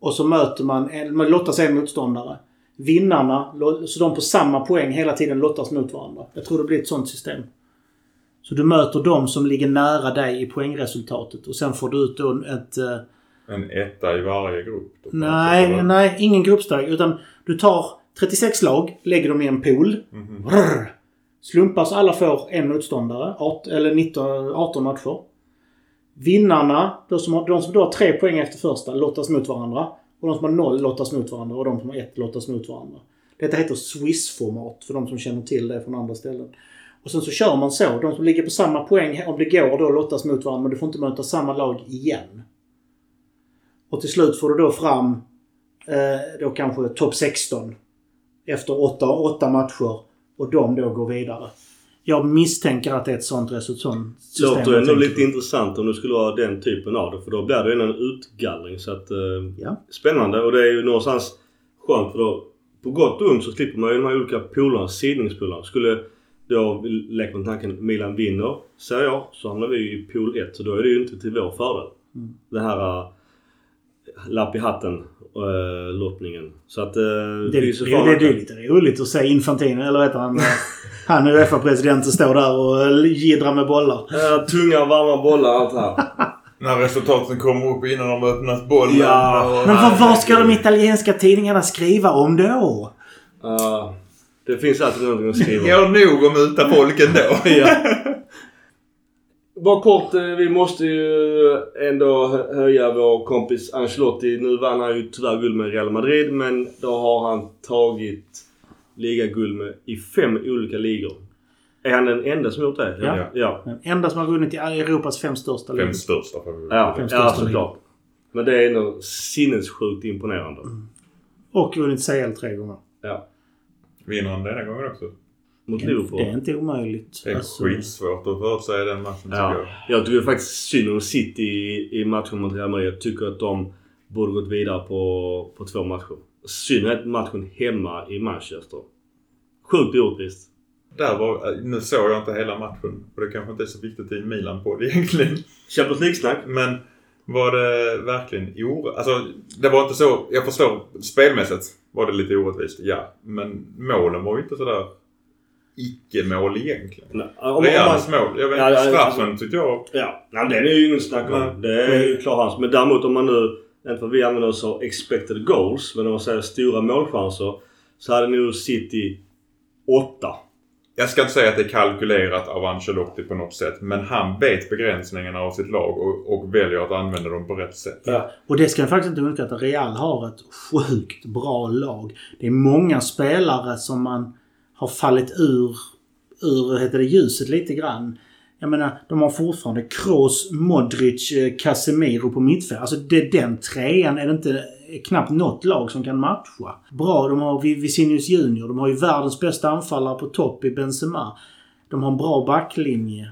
och så möter man en, man lottas en motståndare. Vinnarna, så de på samma poäng hela tiden lottas mot varandra. Jag tror det blir ett sånt system. Så du möter dem som ligger nära dig i poängresultatet. Och sen får du ut ett... En etta i varje grupp. Nej, nej, ingen gruppsteg. Utan du tar trettiosex lag, lägger dem i en pool. Mm-hmm. Rrr, slumpas, alla får en motståndare. arton, eller nitton, arton matcher. Vinnarna, de som, har, de som då har tre poäng efter första, lottas mot varandra. Och de som har noll lottas mot varandra. Och de som har ett lottas mot varandra. Detta heter Swiss-format för de som känner till det från andra ställen. Och sen så kör man så. De som ligger på samma poäng, om det går, då lottas mot varandra. Men du får inte möta samma lag igen. Och till slut får du då fram eh, då kanske topp sexton efter åtta, åtta matcher. Och de då går vidare. Jag misstänker att det är ett sånt resultat. Låter ändå lite intressant om du skulle ha den typen av det. För då blir det ju en utgallring. Så att, eh, ja. Spännande. Och det är ju någonstans skönt. För då, på gott och ont så slipper man ju de här olika polarna, sidningspolarna. Skulle... Då läcker man tanken Milan vinner, säger jag, så hamnar vi i pool ett. Så då är det ju inte till vår fördel. Mm. Det här äh, lapp i hatten äh, lottningen. Så att, äh, det, det, så det, det, det är lite roligt att säga Infantino, eller vet han, han är UEFA-presidenten, står där och gidrar med bollar. Äh, tunga, varma bollar, allt här. När resultaten kommer upp innan de öppnat bollen. Ja, och, men vad, vad ska de italienska tidningarna skriva om då? Uh. Det finns alltid någonting att skriva. Jag har nog om uta folk ändå. Ja. Bara kort, vi måste ju ändå höja vår kompis Ancelotti. Nu vann han ju tyvärr guld med Real Madrid, men då har han tagit ligaguld med i fem olika ligor. Är han den enda som gjort det? Ja. ja. ja. Den enda som har vunnit i Europas fem största ligor. Fem största. Ja, fem största ja såklart. Men det är nog sinnessjukt imponerande. Mm. Och vunnit C L tre gånger. Ja. Vinner han denna gången också? Mot Liverpool. Det är inte omöjligt. Det är alltså... skitsvårt att förutsäga den matchen. Ja. Jag. jag tycker faktiskt synd om City i, i matchen mot Real Madrid. Jag tycker att de borde gått vidare på, på två matcher. Synd matchen hemma i Manchester. Sjukt orättvist. Där var, nu såg jag inte hela matchen. Och det kanske inte är så viktigt i Milan på det egentligen. Champions League-snack. Men var det verkligen orättvist? Alltså det var inte så, jag förstår spelmässigt. Var det lite orättvist? Ja. Men målen var ju inte sådär icke-mål egentligen. Nej, om Reals man, mål. Jag vet, ja, ja, straffen tyckte jag. Ja, nej, det är ju ingen snack om. Nej. Det är ju klart hans. Men däremot om man nu, för vi använder oss av expected goals, men om man säger stora målchanser, så hade nu City åtta. Jag ska inte säga att det är kalkylerat av Ancelotti på något sätt. Men han vet begränsningarna av sitt lag och, och väljer att använda dem på rätt sätt. Ja. Och det ska jag faktiskt inte undvika, att Real har ett sjukt bra lag. Det är många spelare som man har fallit ur, ur heter det, ljuset lite grann. Jag menar, de har fortfarande Kroos, Modric, Casemiro på mittfält. Alltså det, den trean är det inte knappt något lag som kan matcha. Bra, de har Vinicius Junior. De har ju världens bästa anfallare på topp i Benzema. De har en bra backlinje.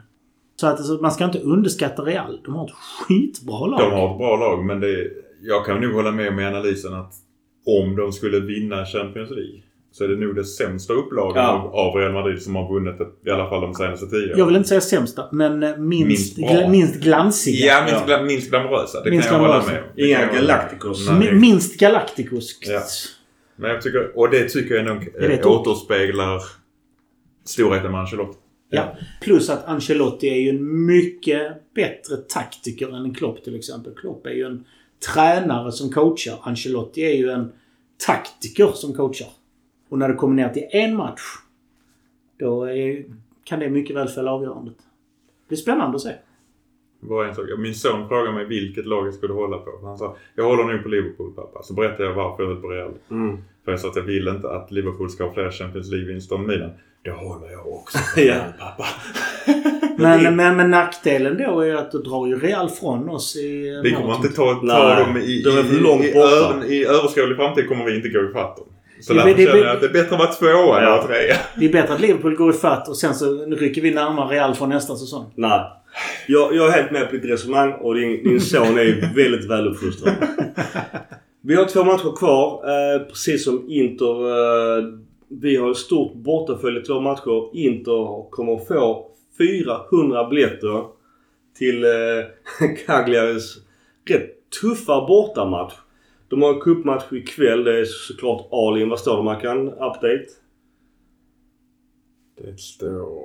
Så att alltså, man ska inte underskatta Real. De har ett skitbra lag. De har ett bra lag, men det är, jag kan nog hålla med om i analysen att om de skulle vinna Champions League, så är det nog det sämsta upplagen ja. av Real Madrid som har vunnit i alla fall de senaste tio åren. Jag vill inte säga sämsta, men minst, minst, gla, minst glansiga. Ja, minst, gla, minst glamorösa. Det minst kan jag glamorösa. Hålla med. Det Inga galaktikos. Min, minst galaktikoskt. Ja. Men jag tycker, och det tycker jag nog eh, återspeglar storheten med Ancelotti. Ja. ja, plus att Ancelotti är ju en mycket bättre taktiker än Klopp till exempel. Klopp är ju en tränare som coachar. Ancelotti är ju en taktiker som coachar. Och när det kommer ner till en match, då är, kan det mycket väl fälla avgörandet. Det blir spännande att se. Var en sak. Min son frågade mig vilket lag jag skulle hålla på. Han sa, jag håller nu på Liverpool, pappa. Så berättade jag varför jag höll på Real. Mm. För jag sa att jag ville inte att Liverpool ska ha fler Champions League-vinster än Milan. Det håller jag också på Real, pappa. men, men, men nackdelen då är att du drar ju Real från oss i... Vi kommer inte ta, ta dem i, i, i, i, ö, i överskådlig framtid kommer vi inte gå i fatt dem. Så det, det, det, att det är bättre att vara tvåa än att trea. Det är bättre att Liverpool går i fatt och sen så rycker vi närmare Real från nästa säsong. Nej, jag, jag är helt med på ditt resonemang och din, din son är ju väldigt väl uppfostrad. Vi har två matcher kvar, eh, precis som Inter. Eh, vi har ett stort bortafölje två matcher. Inter kommer få fyrahundra biljetter till eh, Cagliaris rätt tuffa bortamatch. De har en cupmatch ikväll. Det är såklart Alien. Vad står det, Mackan? Update? Det står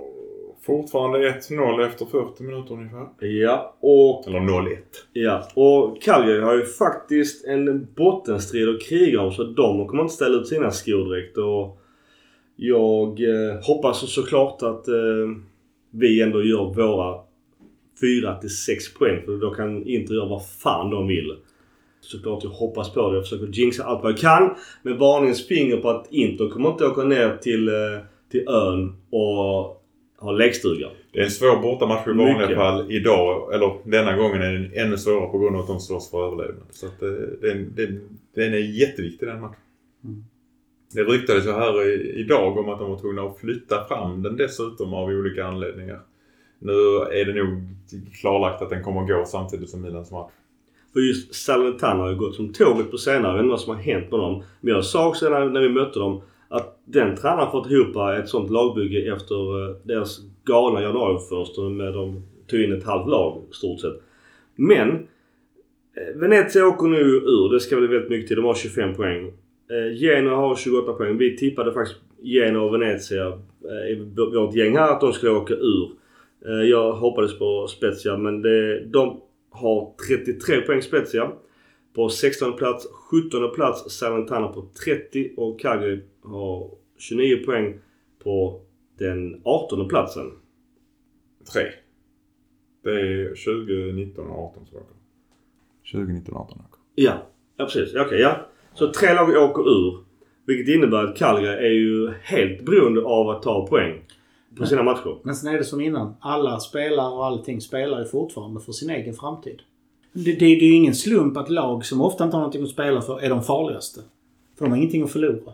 fortfarande ett noll efter fyrtio minuter ungefär. Ja, och... Eller noll ett. Ja, och Cagliari har ju faktiskt en bottenstrid och krigar. Så de kommer inte ställa ut sina skor direkt. Och jag eh, hoppas såklart att eh, vi ändå gör våra fyra till sex poäng. För då kan inte göra vad fan de vill. såklart jag hoppas på det. Jag försöker jinxa allt vad jag kan. Men varningens finger på att Inter kommer inte åka ner till, till ön och ha läggstuga. Det är en svår bortamatch i vanliga fall idag. Eller denna gången är den ännu svårare på grund av att de slåss för överlevnad. Så att den, den, den är jätteviktig, den matchen. Mm. Det ryktades så här idag om att de var tvungna att flytta fram den dessutom av olika anledningar. Nu är det nog klarlagt att den kommer att gå samtidigt som Milans match. För just Salernitana har ju gått som tåget på senare. Jag vet inte vad som har hänt med dem. Men jag sa också när, när vi mötte dem att den tränaren fått ihop ett sånt lagbygge efter deras galna januarifönster med de tog in ett halvt lag stort sett. Men Venezia åker nu ur. Det ska bli väldigt mycket till. De har tjugofem poäng. Genoa har tjugoåtta poäng. Vi tippade faktiskt Genoa och Venezia i vårt gäng här att de skulle åka ur. Jag hoppades på Spezia, men det, de har trettiotre poäng Spezia på sextonde plats, sjuttonde plats Salernitana på trettio och Cagliari har tjugonio poäng på den artonde platsen. tre. Det är tjugo, nitton och arton så åker. tjugo, nitton, arton åker. Ja, ja precis. Okej, okay, ja. Så tre lag åker ur, vilket innebär att Cagliari är ju helt beroende av att ta poäng på sina matcher. Men sen är det som innan. Alla spelare och allting spelar ju fortfarande för sin egen framtid. Det, det, det är ju ingen slump att lag som ofta inte har någonting att spela för är de farligaste. För de har ingenting att förlora.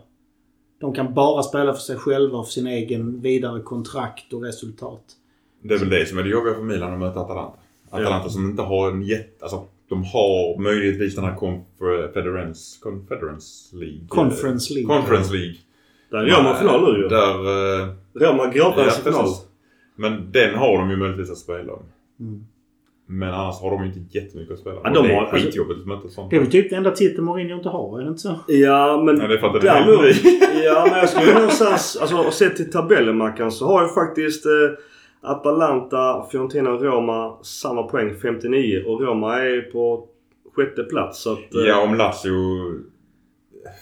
De kan bara spela för sig själva och för sin egen vidare kontrakt och resultat. Det är väl det som är det jobbiga för Milan att möta Atalanta. Atalanta ja. Som inte har en jätte... Alltså, de har möjligtvis den här Conference, Conference League. Conference League. Conference League. Där gör man final nu ju. Där... Roma gråtar i final. Men den har de ju möjligtvis att spela om. Mm. Men annars har de ju inte jättemycket att spela om. Ja, de det är alltså, skitjobbigt att möta sånt. Det är väl typ det enda titeln Mourinho inte har, är det inte så? Ja, men... Ja, det fattar det är ja, men jag skulle någonstans... Alltså, och sett till tabellenmarken så har ju faktiskt eh, Atalanta, Fiorentina och Roma samma poäng, femtionio. Och Roma är på sjätte plats, så att... Eh, ja, om Lazio...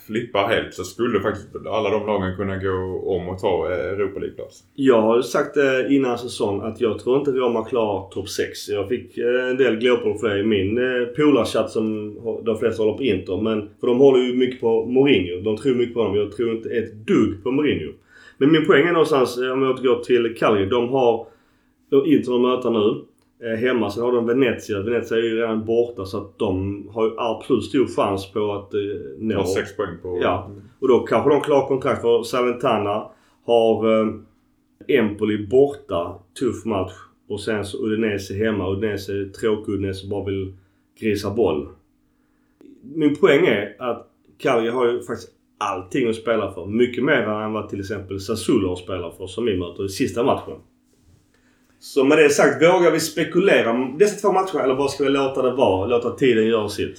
flippar helt så skulle faktiskt alla de lagen kunna gå om och ta Europa League-plats. Jag har sagt det innan säsong att jag tror inte Roma klarar topp sex. Jag fick en del glåpor för det i min polarchatt som de flesta håller på Inter. Men, för de håller ju mycket på Mourinho. De tror mycket på honom. Jag tror inte ett dugg på Mourinho. Men min poäng är någonstans, om jag återgår till Cagliari. De har Inter de möter nu hemma. Sen har de Venezia. Venezia är ju redan borta så att de har ju absolut stor chans på att eh, nå. sex poäng på. Ja. Och då kanske de klarar kontrakt för Salernitana har eh, Empoli borta. Tuff match. Och sen så Udinese hemma. Udinese är tråkig. Udinese bara vill grisa boll. Min poäng är att Cagliari har ju faktiskt allting att spela för. Mycket mer än vad till exempel Sassuolo spelar för som vi möter i sista matchen. Så med det sagt, vågar vi spekulera dessa två matcher eller vad ska vi låta det vara? Låta tiden göra sitt?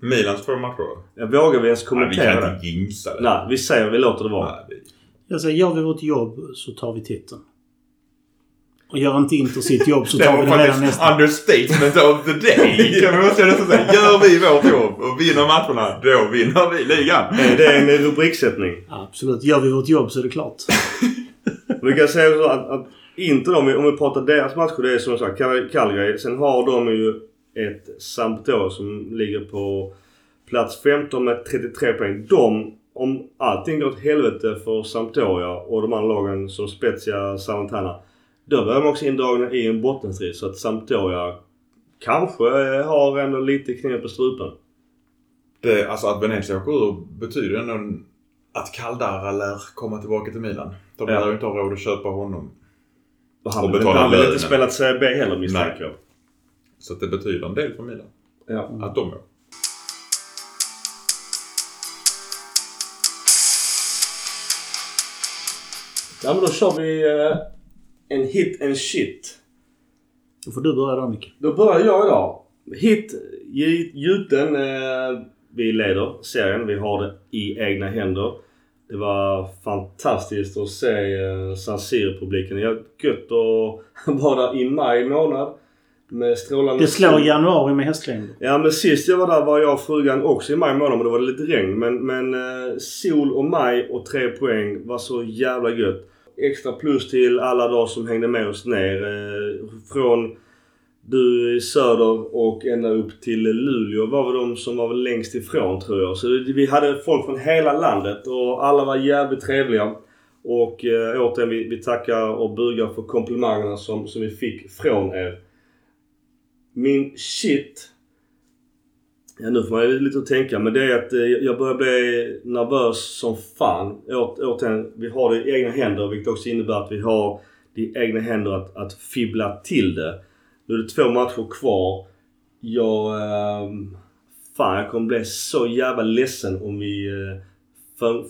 Milans två matcher? Ja, vågar vi ens kommentera det? Vi kan inte jinxa det. Nej, vi säger vi låter det vara. Nej, vi... Jag säger, gör vi vårt jobb så tar vi titeln. Och gör inte Inter sitt jobb så tar vi det redan nästa. Understatement of the day. Kan vi måste nästan säga, gör vi vårt jobb och vinner matcherna, då vinner vi ligan. Det är en rubriksättning. Absolut, gör vi vårt jobb så är det klart. Vi kan säga så att, att inte de, om vi pratar deras matcher, det är som sagt Cagliari. Sen har de ju ett Sampdoria som ligger på plats femton med trettiotre poäng. De, om allting går åt helvete för Sampdoria och de andra lagen som Spezia, Salernitana, då börjar de också indragna i en bottenstrid. Så att Sampdoria kanske har ändå lite kniv på strupen. Det, alltså att Venezia åker ur betyder ändå att Caldara lär komma tillbaka till Milan. De lär ju inte ha råd att köpa honom. Och han har inte spelat sig bäg heller misstänker jag. Så att det betyder en del för Milan. Ja. Att de gör. Ja men då kör vi en hit and shit. Då får du börja då Micke. Då börjar jag idag. Hit, gjuten, vi leder serien. Vi har det i egna händer. Det var fantastiskt att se San Siro-publiken. Det var gött att vara där i maj månad. Med strålande... Det slår januari med hästlängd. Ja, men sist jag var där var jag och frugan också i maj månad. Men då var det lite regn. Men, men sol och maj och tre poäng var så jävla gött. Extra plus till alla dagar som hängde med oss ner. Från du söder och ända upp till Luleå var väl de som var längst ifrån, tror jag. Så vi hade folk från hela landet och alla var jävligt trevliga. Och eh, återigen, vi, vi tackar och bugar för komplimangerna som, som vi fick från er. Min shit, ja, nu får man ju lite att tänka, men det är att eh, jag börjar bli nervös som fan. Åt, återigen, vi har det i egna händer, vilket också innebär att vi har det i egna händer att, att fibbla till det. Nu är det två matcher kvar. Jag, eh, fan, jag kommer bli så jävla ledsen om vi... Eh,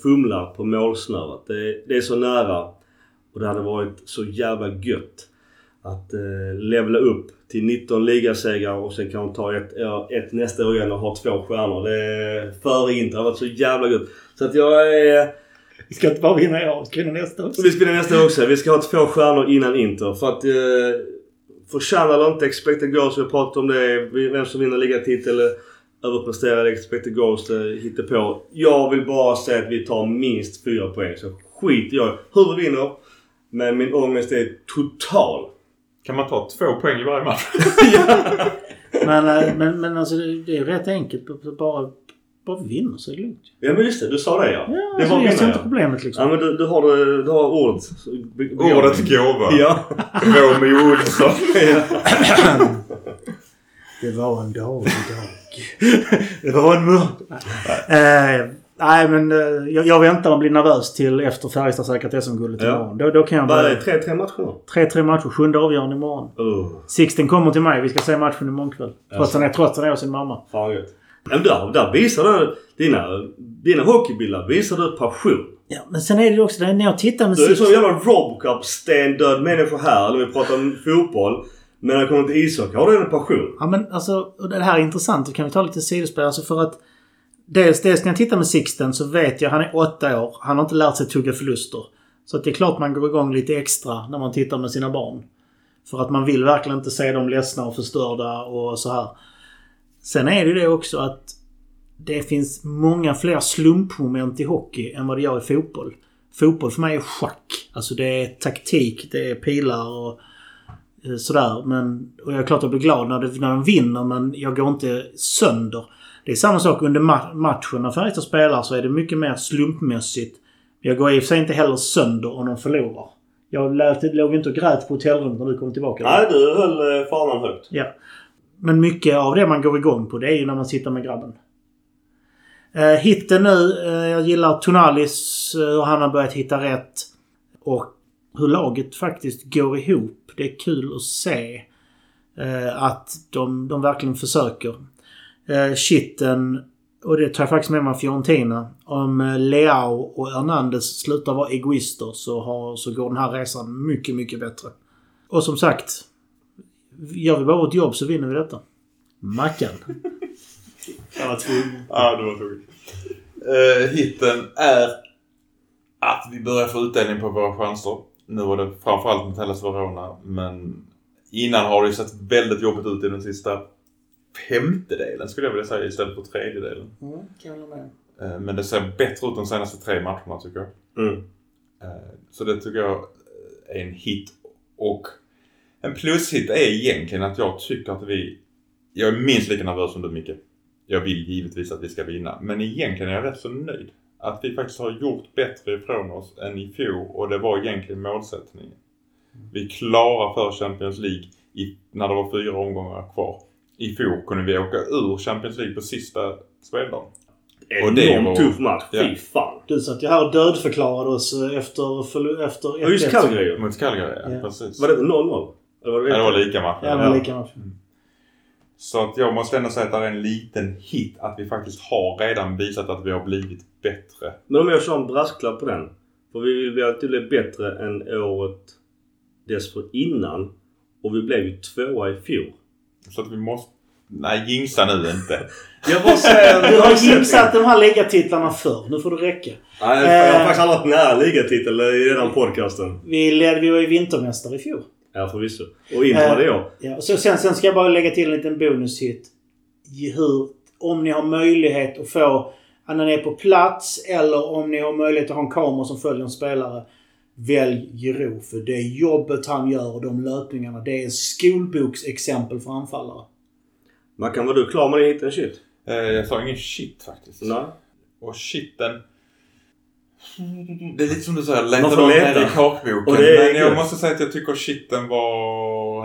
fumlar på målsnöret. Det, det är så nära. Och det hade varit så jävla gött att eh, levla upp till nitton ligasegrar och sen kan man ta ett, ett nästa år igen och ha två stjärnor. Det är före Inter. Det har varit så jävla gött. Så att jag är... Vi ska inte bara vinna i år. Vi ska vinna nästa också. Vi ska vinna nästa också. Vi ska ha två stjärnor innan Inter. För att eh, förtjäna eller inte expected goals. Vi pratar om det. Vem som vinner ligatitel eller överpresterade expected goals hittar på. Jag vill bara säga att vi tar minst fyra poäng. Så skit jag hur vi vinner. Men min ångest är total. Kan man ta två poäng i varje match? men, men, men alltså det är rätt enkelt. Bara, bara vinna så är det lugnt. Ja men just det, du sa det ja. Ja det alltså, var vinna, inte problemet liksom. Ja men du, du, har, du har ordet. Ordet gåva. Ja. Romeo Olsson. Det var en dag idag. Det var en mörd. Nej. Eh, nej men eh, jag, jag väntar att bli nervös till efter Färjestad säkert S M-guldet ja. Imorgon. Då, då kan jag bara... tre tre matcher. tre tre matcher, sjunde avgörande imorgon. Uh. Sixten kommer till mig, vi ska se matchen imorgon kväll. Trots att alltså. han är hos sin mamma. Fan gud. Men där, där visar du dina, dina hockeybilder, visar du passion. Ja, men sen är det också, när jag tittar med Sixten... Du är som en jävla Robocop, stendöd människor här, när vi pratar om fotboll. Men när det kommer till ishockey, har du en passion? Ja, men alltså, det här är intressant. Då kan vi ta lite sidospel. Alltså för att dels, dels när jag tittar med Sixten så vet jag, han är åtta år. Han har inte lärt sig tugga förluster. Så att det är klart man går igång lite extra när man tittar med sina barn. För att man vill verkligen inte se dem ledsna och förstörda och så här. Sen är det ju det också att det finns många fler slumpmoment i hockey än vad det gör i fotboll. Fotboll för mig är schack. Alltså det är taktik, det är pilar och... sådär, men, och jag är klart att jag blir glad när, det, när de vinner, men jag går inte sönder. Det är samma sak under ma- matchen, när Färjestad spelar så är det mycket mer slumpmässigt. Jag går i och för sig inte heller sönder om de förlorar. Jag lät, låg inte och grät på hotellrummet när du kom tillbaka. Nej, du höll fanan högt. Ja. Men mycket av det man går igång på, det är ju när man sitter med grabben. Eh, hitten nu, eh, jag gillar Tonalis och han har börjat hitta rätt och hur laget faktiskt går ihop. Det är kul att se eh, att de, de verkligen försöker. Eh, shitten, och det tar jag faktiskt med mig Fiorentina. Om Leão och Hernández slutar vara egoister så, har, så går den här resan mycket, mycket bättre. Och som sagt, gör vi bara vårt jobb så vinner vi detta. Mackan. Jag var tvungen. Ja, det var tvungen. Uh, hitten är att vi börjar få utdelning på våra chanser. Nu var det framförallt mot Hellas Verona, men innan har det sett väldigt jobbigt ut i den sista femtedelen skulle jag vilja säga istället för tredjedelen. Mm, kan jag med. Men det ser bättre ut de senaste tre matcherna tycker jag. Mm. Så det tycker jag är en hit. Och en plushit är egentligen att jag tycker att vi... Jag är minst lika nervös som du, Micke. Jag vill givetvis att vi ska vinna, men egentligen är jag rätt så nöjd. Att vi faktiskt har gjort bättre ifrån oss än i fjol. Och det var egentligen målsättningen. Vi klarar för Champions League i, när det var fyra omgångar kvar. I fjol kunde vi åka ur Champions League på sista speldagen. Och det var en tuff match, ja. Fy fan. Du satt ju här och dödförklarade oss efter... Förlu- efter ja, just Calgary. Mot Calgary, ja, ja. Precis. Var det noll noll? Eller var det, ja, det var lika match. Ja, det var lika match. Mm. Så att jag måste ändå säga att det är en liten hit att vi faktiskt har redan visat att vi har blivit bättre. Men om jag kör en brasklapp på den, för vi vill bli alltid bli bättre än året dessförinnan och vi blev ju tvåa i fjol. Så att vi måste... Nej, jinxa nu inte. Jag bara säger, du har jinxat de här ligatitlarna förr, nu får det räcka. Nej, jag har faktiskt aldrig varit nära ligatitel i den podcasten. Vi, led, vi var ju vintermästare i fjol. Ja, förvisso. Och inte var det jag. Ja, och så sen, sen ska jag bara lägga till en liten bonushit. Hur, om ni har möjlighet att få, när ni är på plats eller om ni har möjlighet att ha en kamera som följer en spelare, välj Giroud, för det jobbet han gör och de löpningarna, det är skolboksexempel för anfallare. Man kan vara du klar med det hit en shit? Eh, jag sa ingen shit faktiskt. Nej. Och shiten... Det är lite som du säger, längtar de här i kakboken. Men jag måste säga att jag tycker shiten var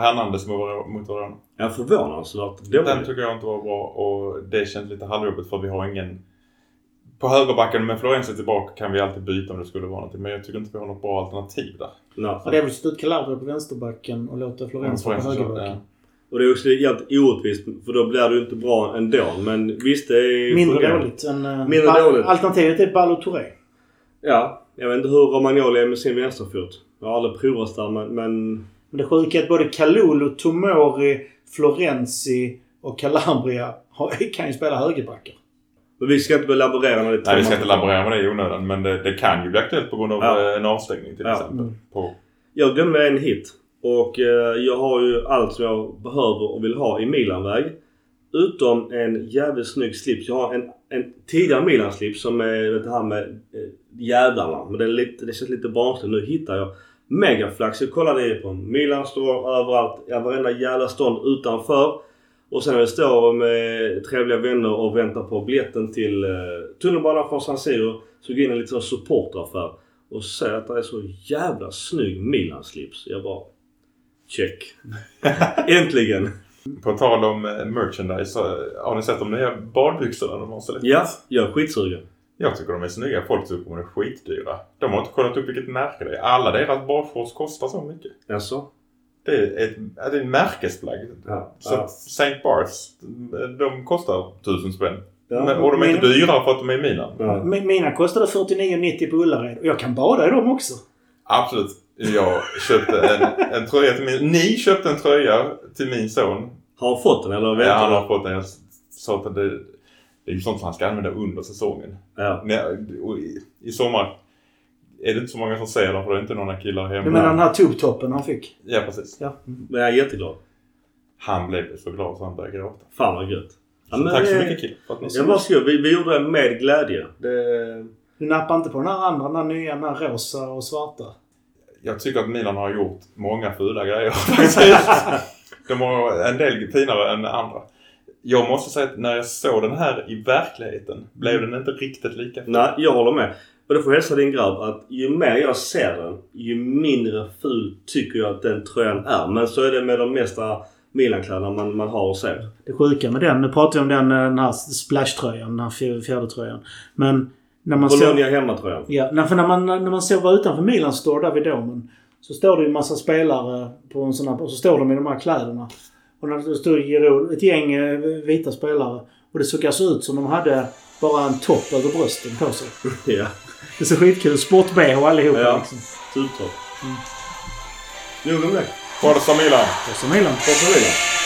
Hernández mot varandra. Jag förvånar så att det var Den det. Tycker jag inte var bra, och det känns lite halvjobbigt för vi har ingen... På högerbacken med Florenzi tillbaka kan vi alltid byta om det skulle vara någonting. Men jag tycker inte vi har något bra alternativ där. Nej. Ja, det är väl stött Calabria på vänsterbacken och låta Florenzi på högerbacken. Ja. Och det är också helt orättvist, för då blir det inte bra ändå. Men visst, det är... Mindre problem. dåligt. En, Mindre ba- dåligt. Alternativet är Balotelli. Ja, jag vet inte hur Romagnoli är med sin vänsterfot. Jag har aldrig provat där, men... Men, men det sjuka är att både Kalulu, Tomori, Florenzi och Calabria har, kan ju spela högerbacker. Men vi ska inte laborera med det. Nej, vi ska inte laborera med det i onödan, men det, det kan ju bli aktuellt på grund av ja. en avstängning till ja. exempel. Mm. På... Jag glömde en hit. Och eh, jag har ju allt som jag behöver och vill ha i Milanväg. Utom en jävligt snygg slips. Jag har en, en tidigare Milan-slips som är det här med eh, jävlarna. Men det, är lite, det känns lite barnsligt. Nu hittar jag megaflax. Jag kollade det på Milan står överallt. Jag varenda jävla stånd utanför. Och sen när vi står med trevliga vänner och väntar på biljetten till eh, tunnelbanan från San Siro, så går in en liten supportaffär och säger att det är så jävla snygg Milan-slips. Jag bara... Check. Äntligen. På tal om merchandise, så har ni sett de nya badbyxorna de har så lätt? Ja, jag är skitsugen. Jag tycker de är snygga. Folk tycker de är skitdyra. De har inte kollat upp vilket märke det är. Alla deras badshorts kostar så mycket. Alltså? Det är ett, det är ett märkesplagg. Ja, så ja. Saint Barts, de kostar tusen spänn. Ja, men, och de är mina... inte dyra för att de är mina. Ja. Mina kostade fyrtionio nittio på Ullared. Och jag kan bada i dem också. Absolut. Jag köpte en, en tröja till min... Ni köpte en tröja till min son. Har han fått den eller vet ja, han har fått den. Jag sa att det, det är ju sånt som han ska använda under säsongen. Ja. I, I sommar är det inte så många som säger det, för det är inte några killar hemma. Du menar den här tubtoppen han fick? Ja, precis. Ja. Men jag är jätteglad. Han blev så glad så han började gråta. Fan vad gött. Ja, men, tack så mycket killar. Jag var så, vi, vi gjorde det med glädje. Det... Du nappar inte på den här andra, den här nya, den här rosa och svarta. Jag tycker att Milan har gjort många fula grejer faktiskt. De har en del finare än andra. Jag måste säga att när jag såg den här i verkligheten blev den inte riktigt lika ful. Nej, jag håller med. Och du får hälsa din grabb att ju mer jag ser den, ju mindre ful tycker jag att den tröjan är. Men så är det med de mesta Milankläderna man, man har och ser. Det sjuka med den, nu pratar jag om den, den här splash-tröjan, den här fjädertröjan. Men... När man Bologna hemmatröjan. Ja, för när man, när man ser vad utanför Milan står där vid domen, så står det ju en massa spelare på en sån här, och så står de i de här kläderna. Och när det står Giroud, ett gäng vita spelare, och det såg alltså ut som de hade bara en topp över brösten på sig. Ja. Det är så skitkul. Sport-B H allihopa ja. liksom. Tutor. Mm. Nu är det med. Forza Milan. Forza Milan. Forza Milan.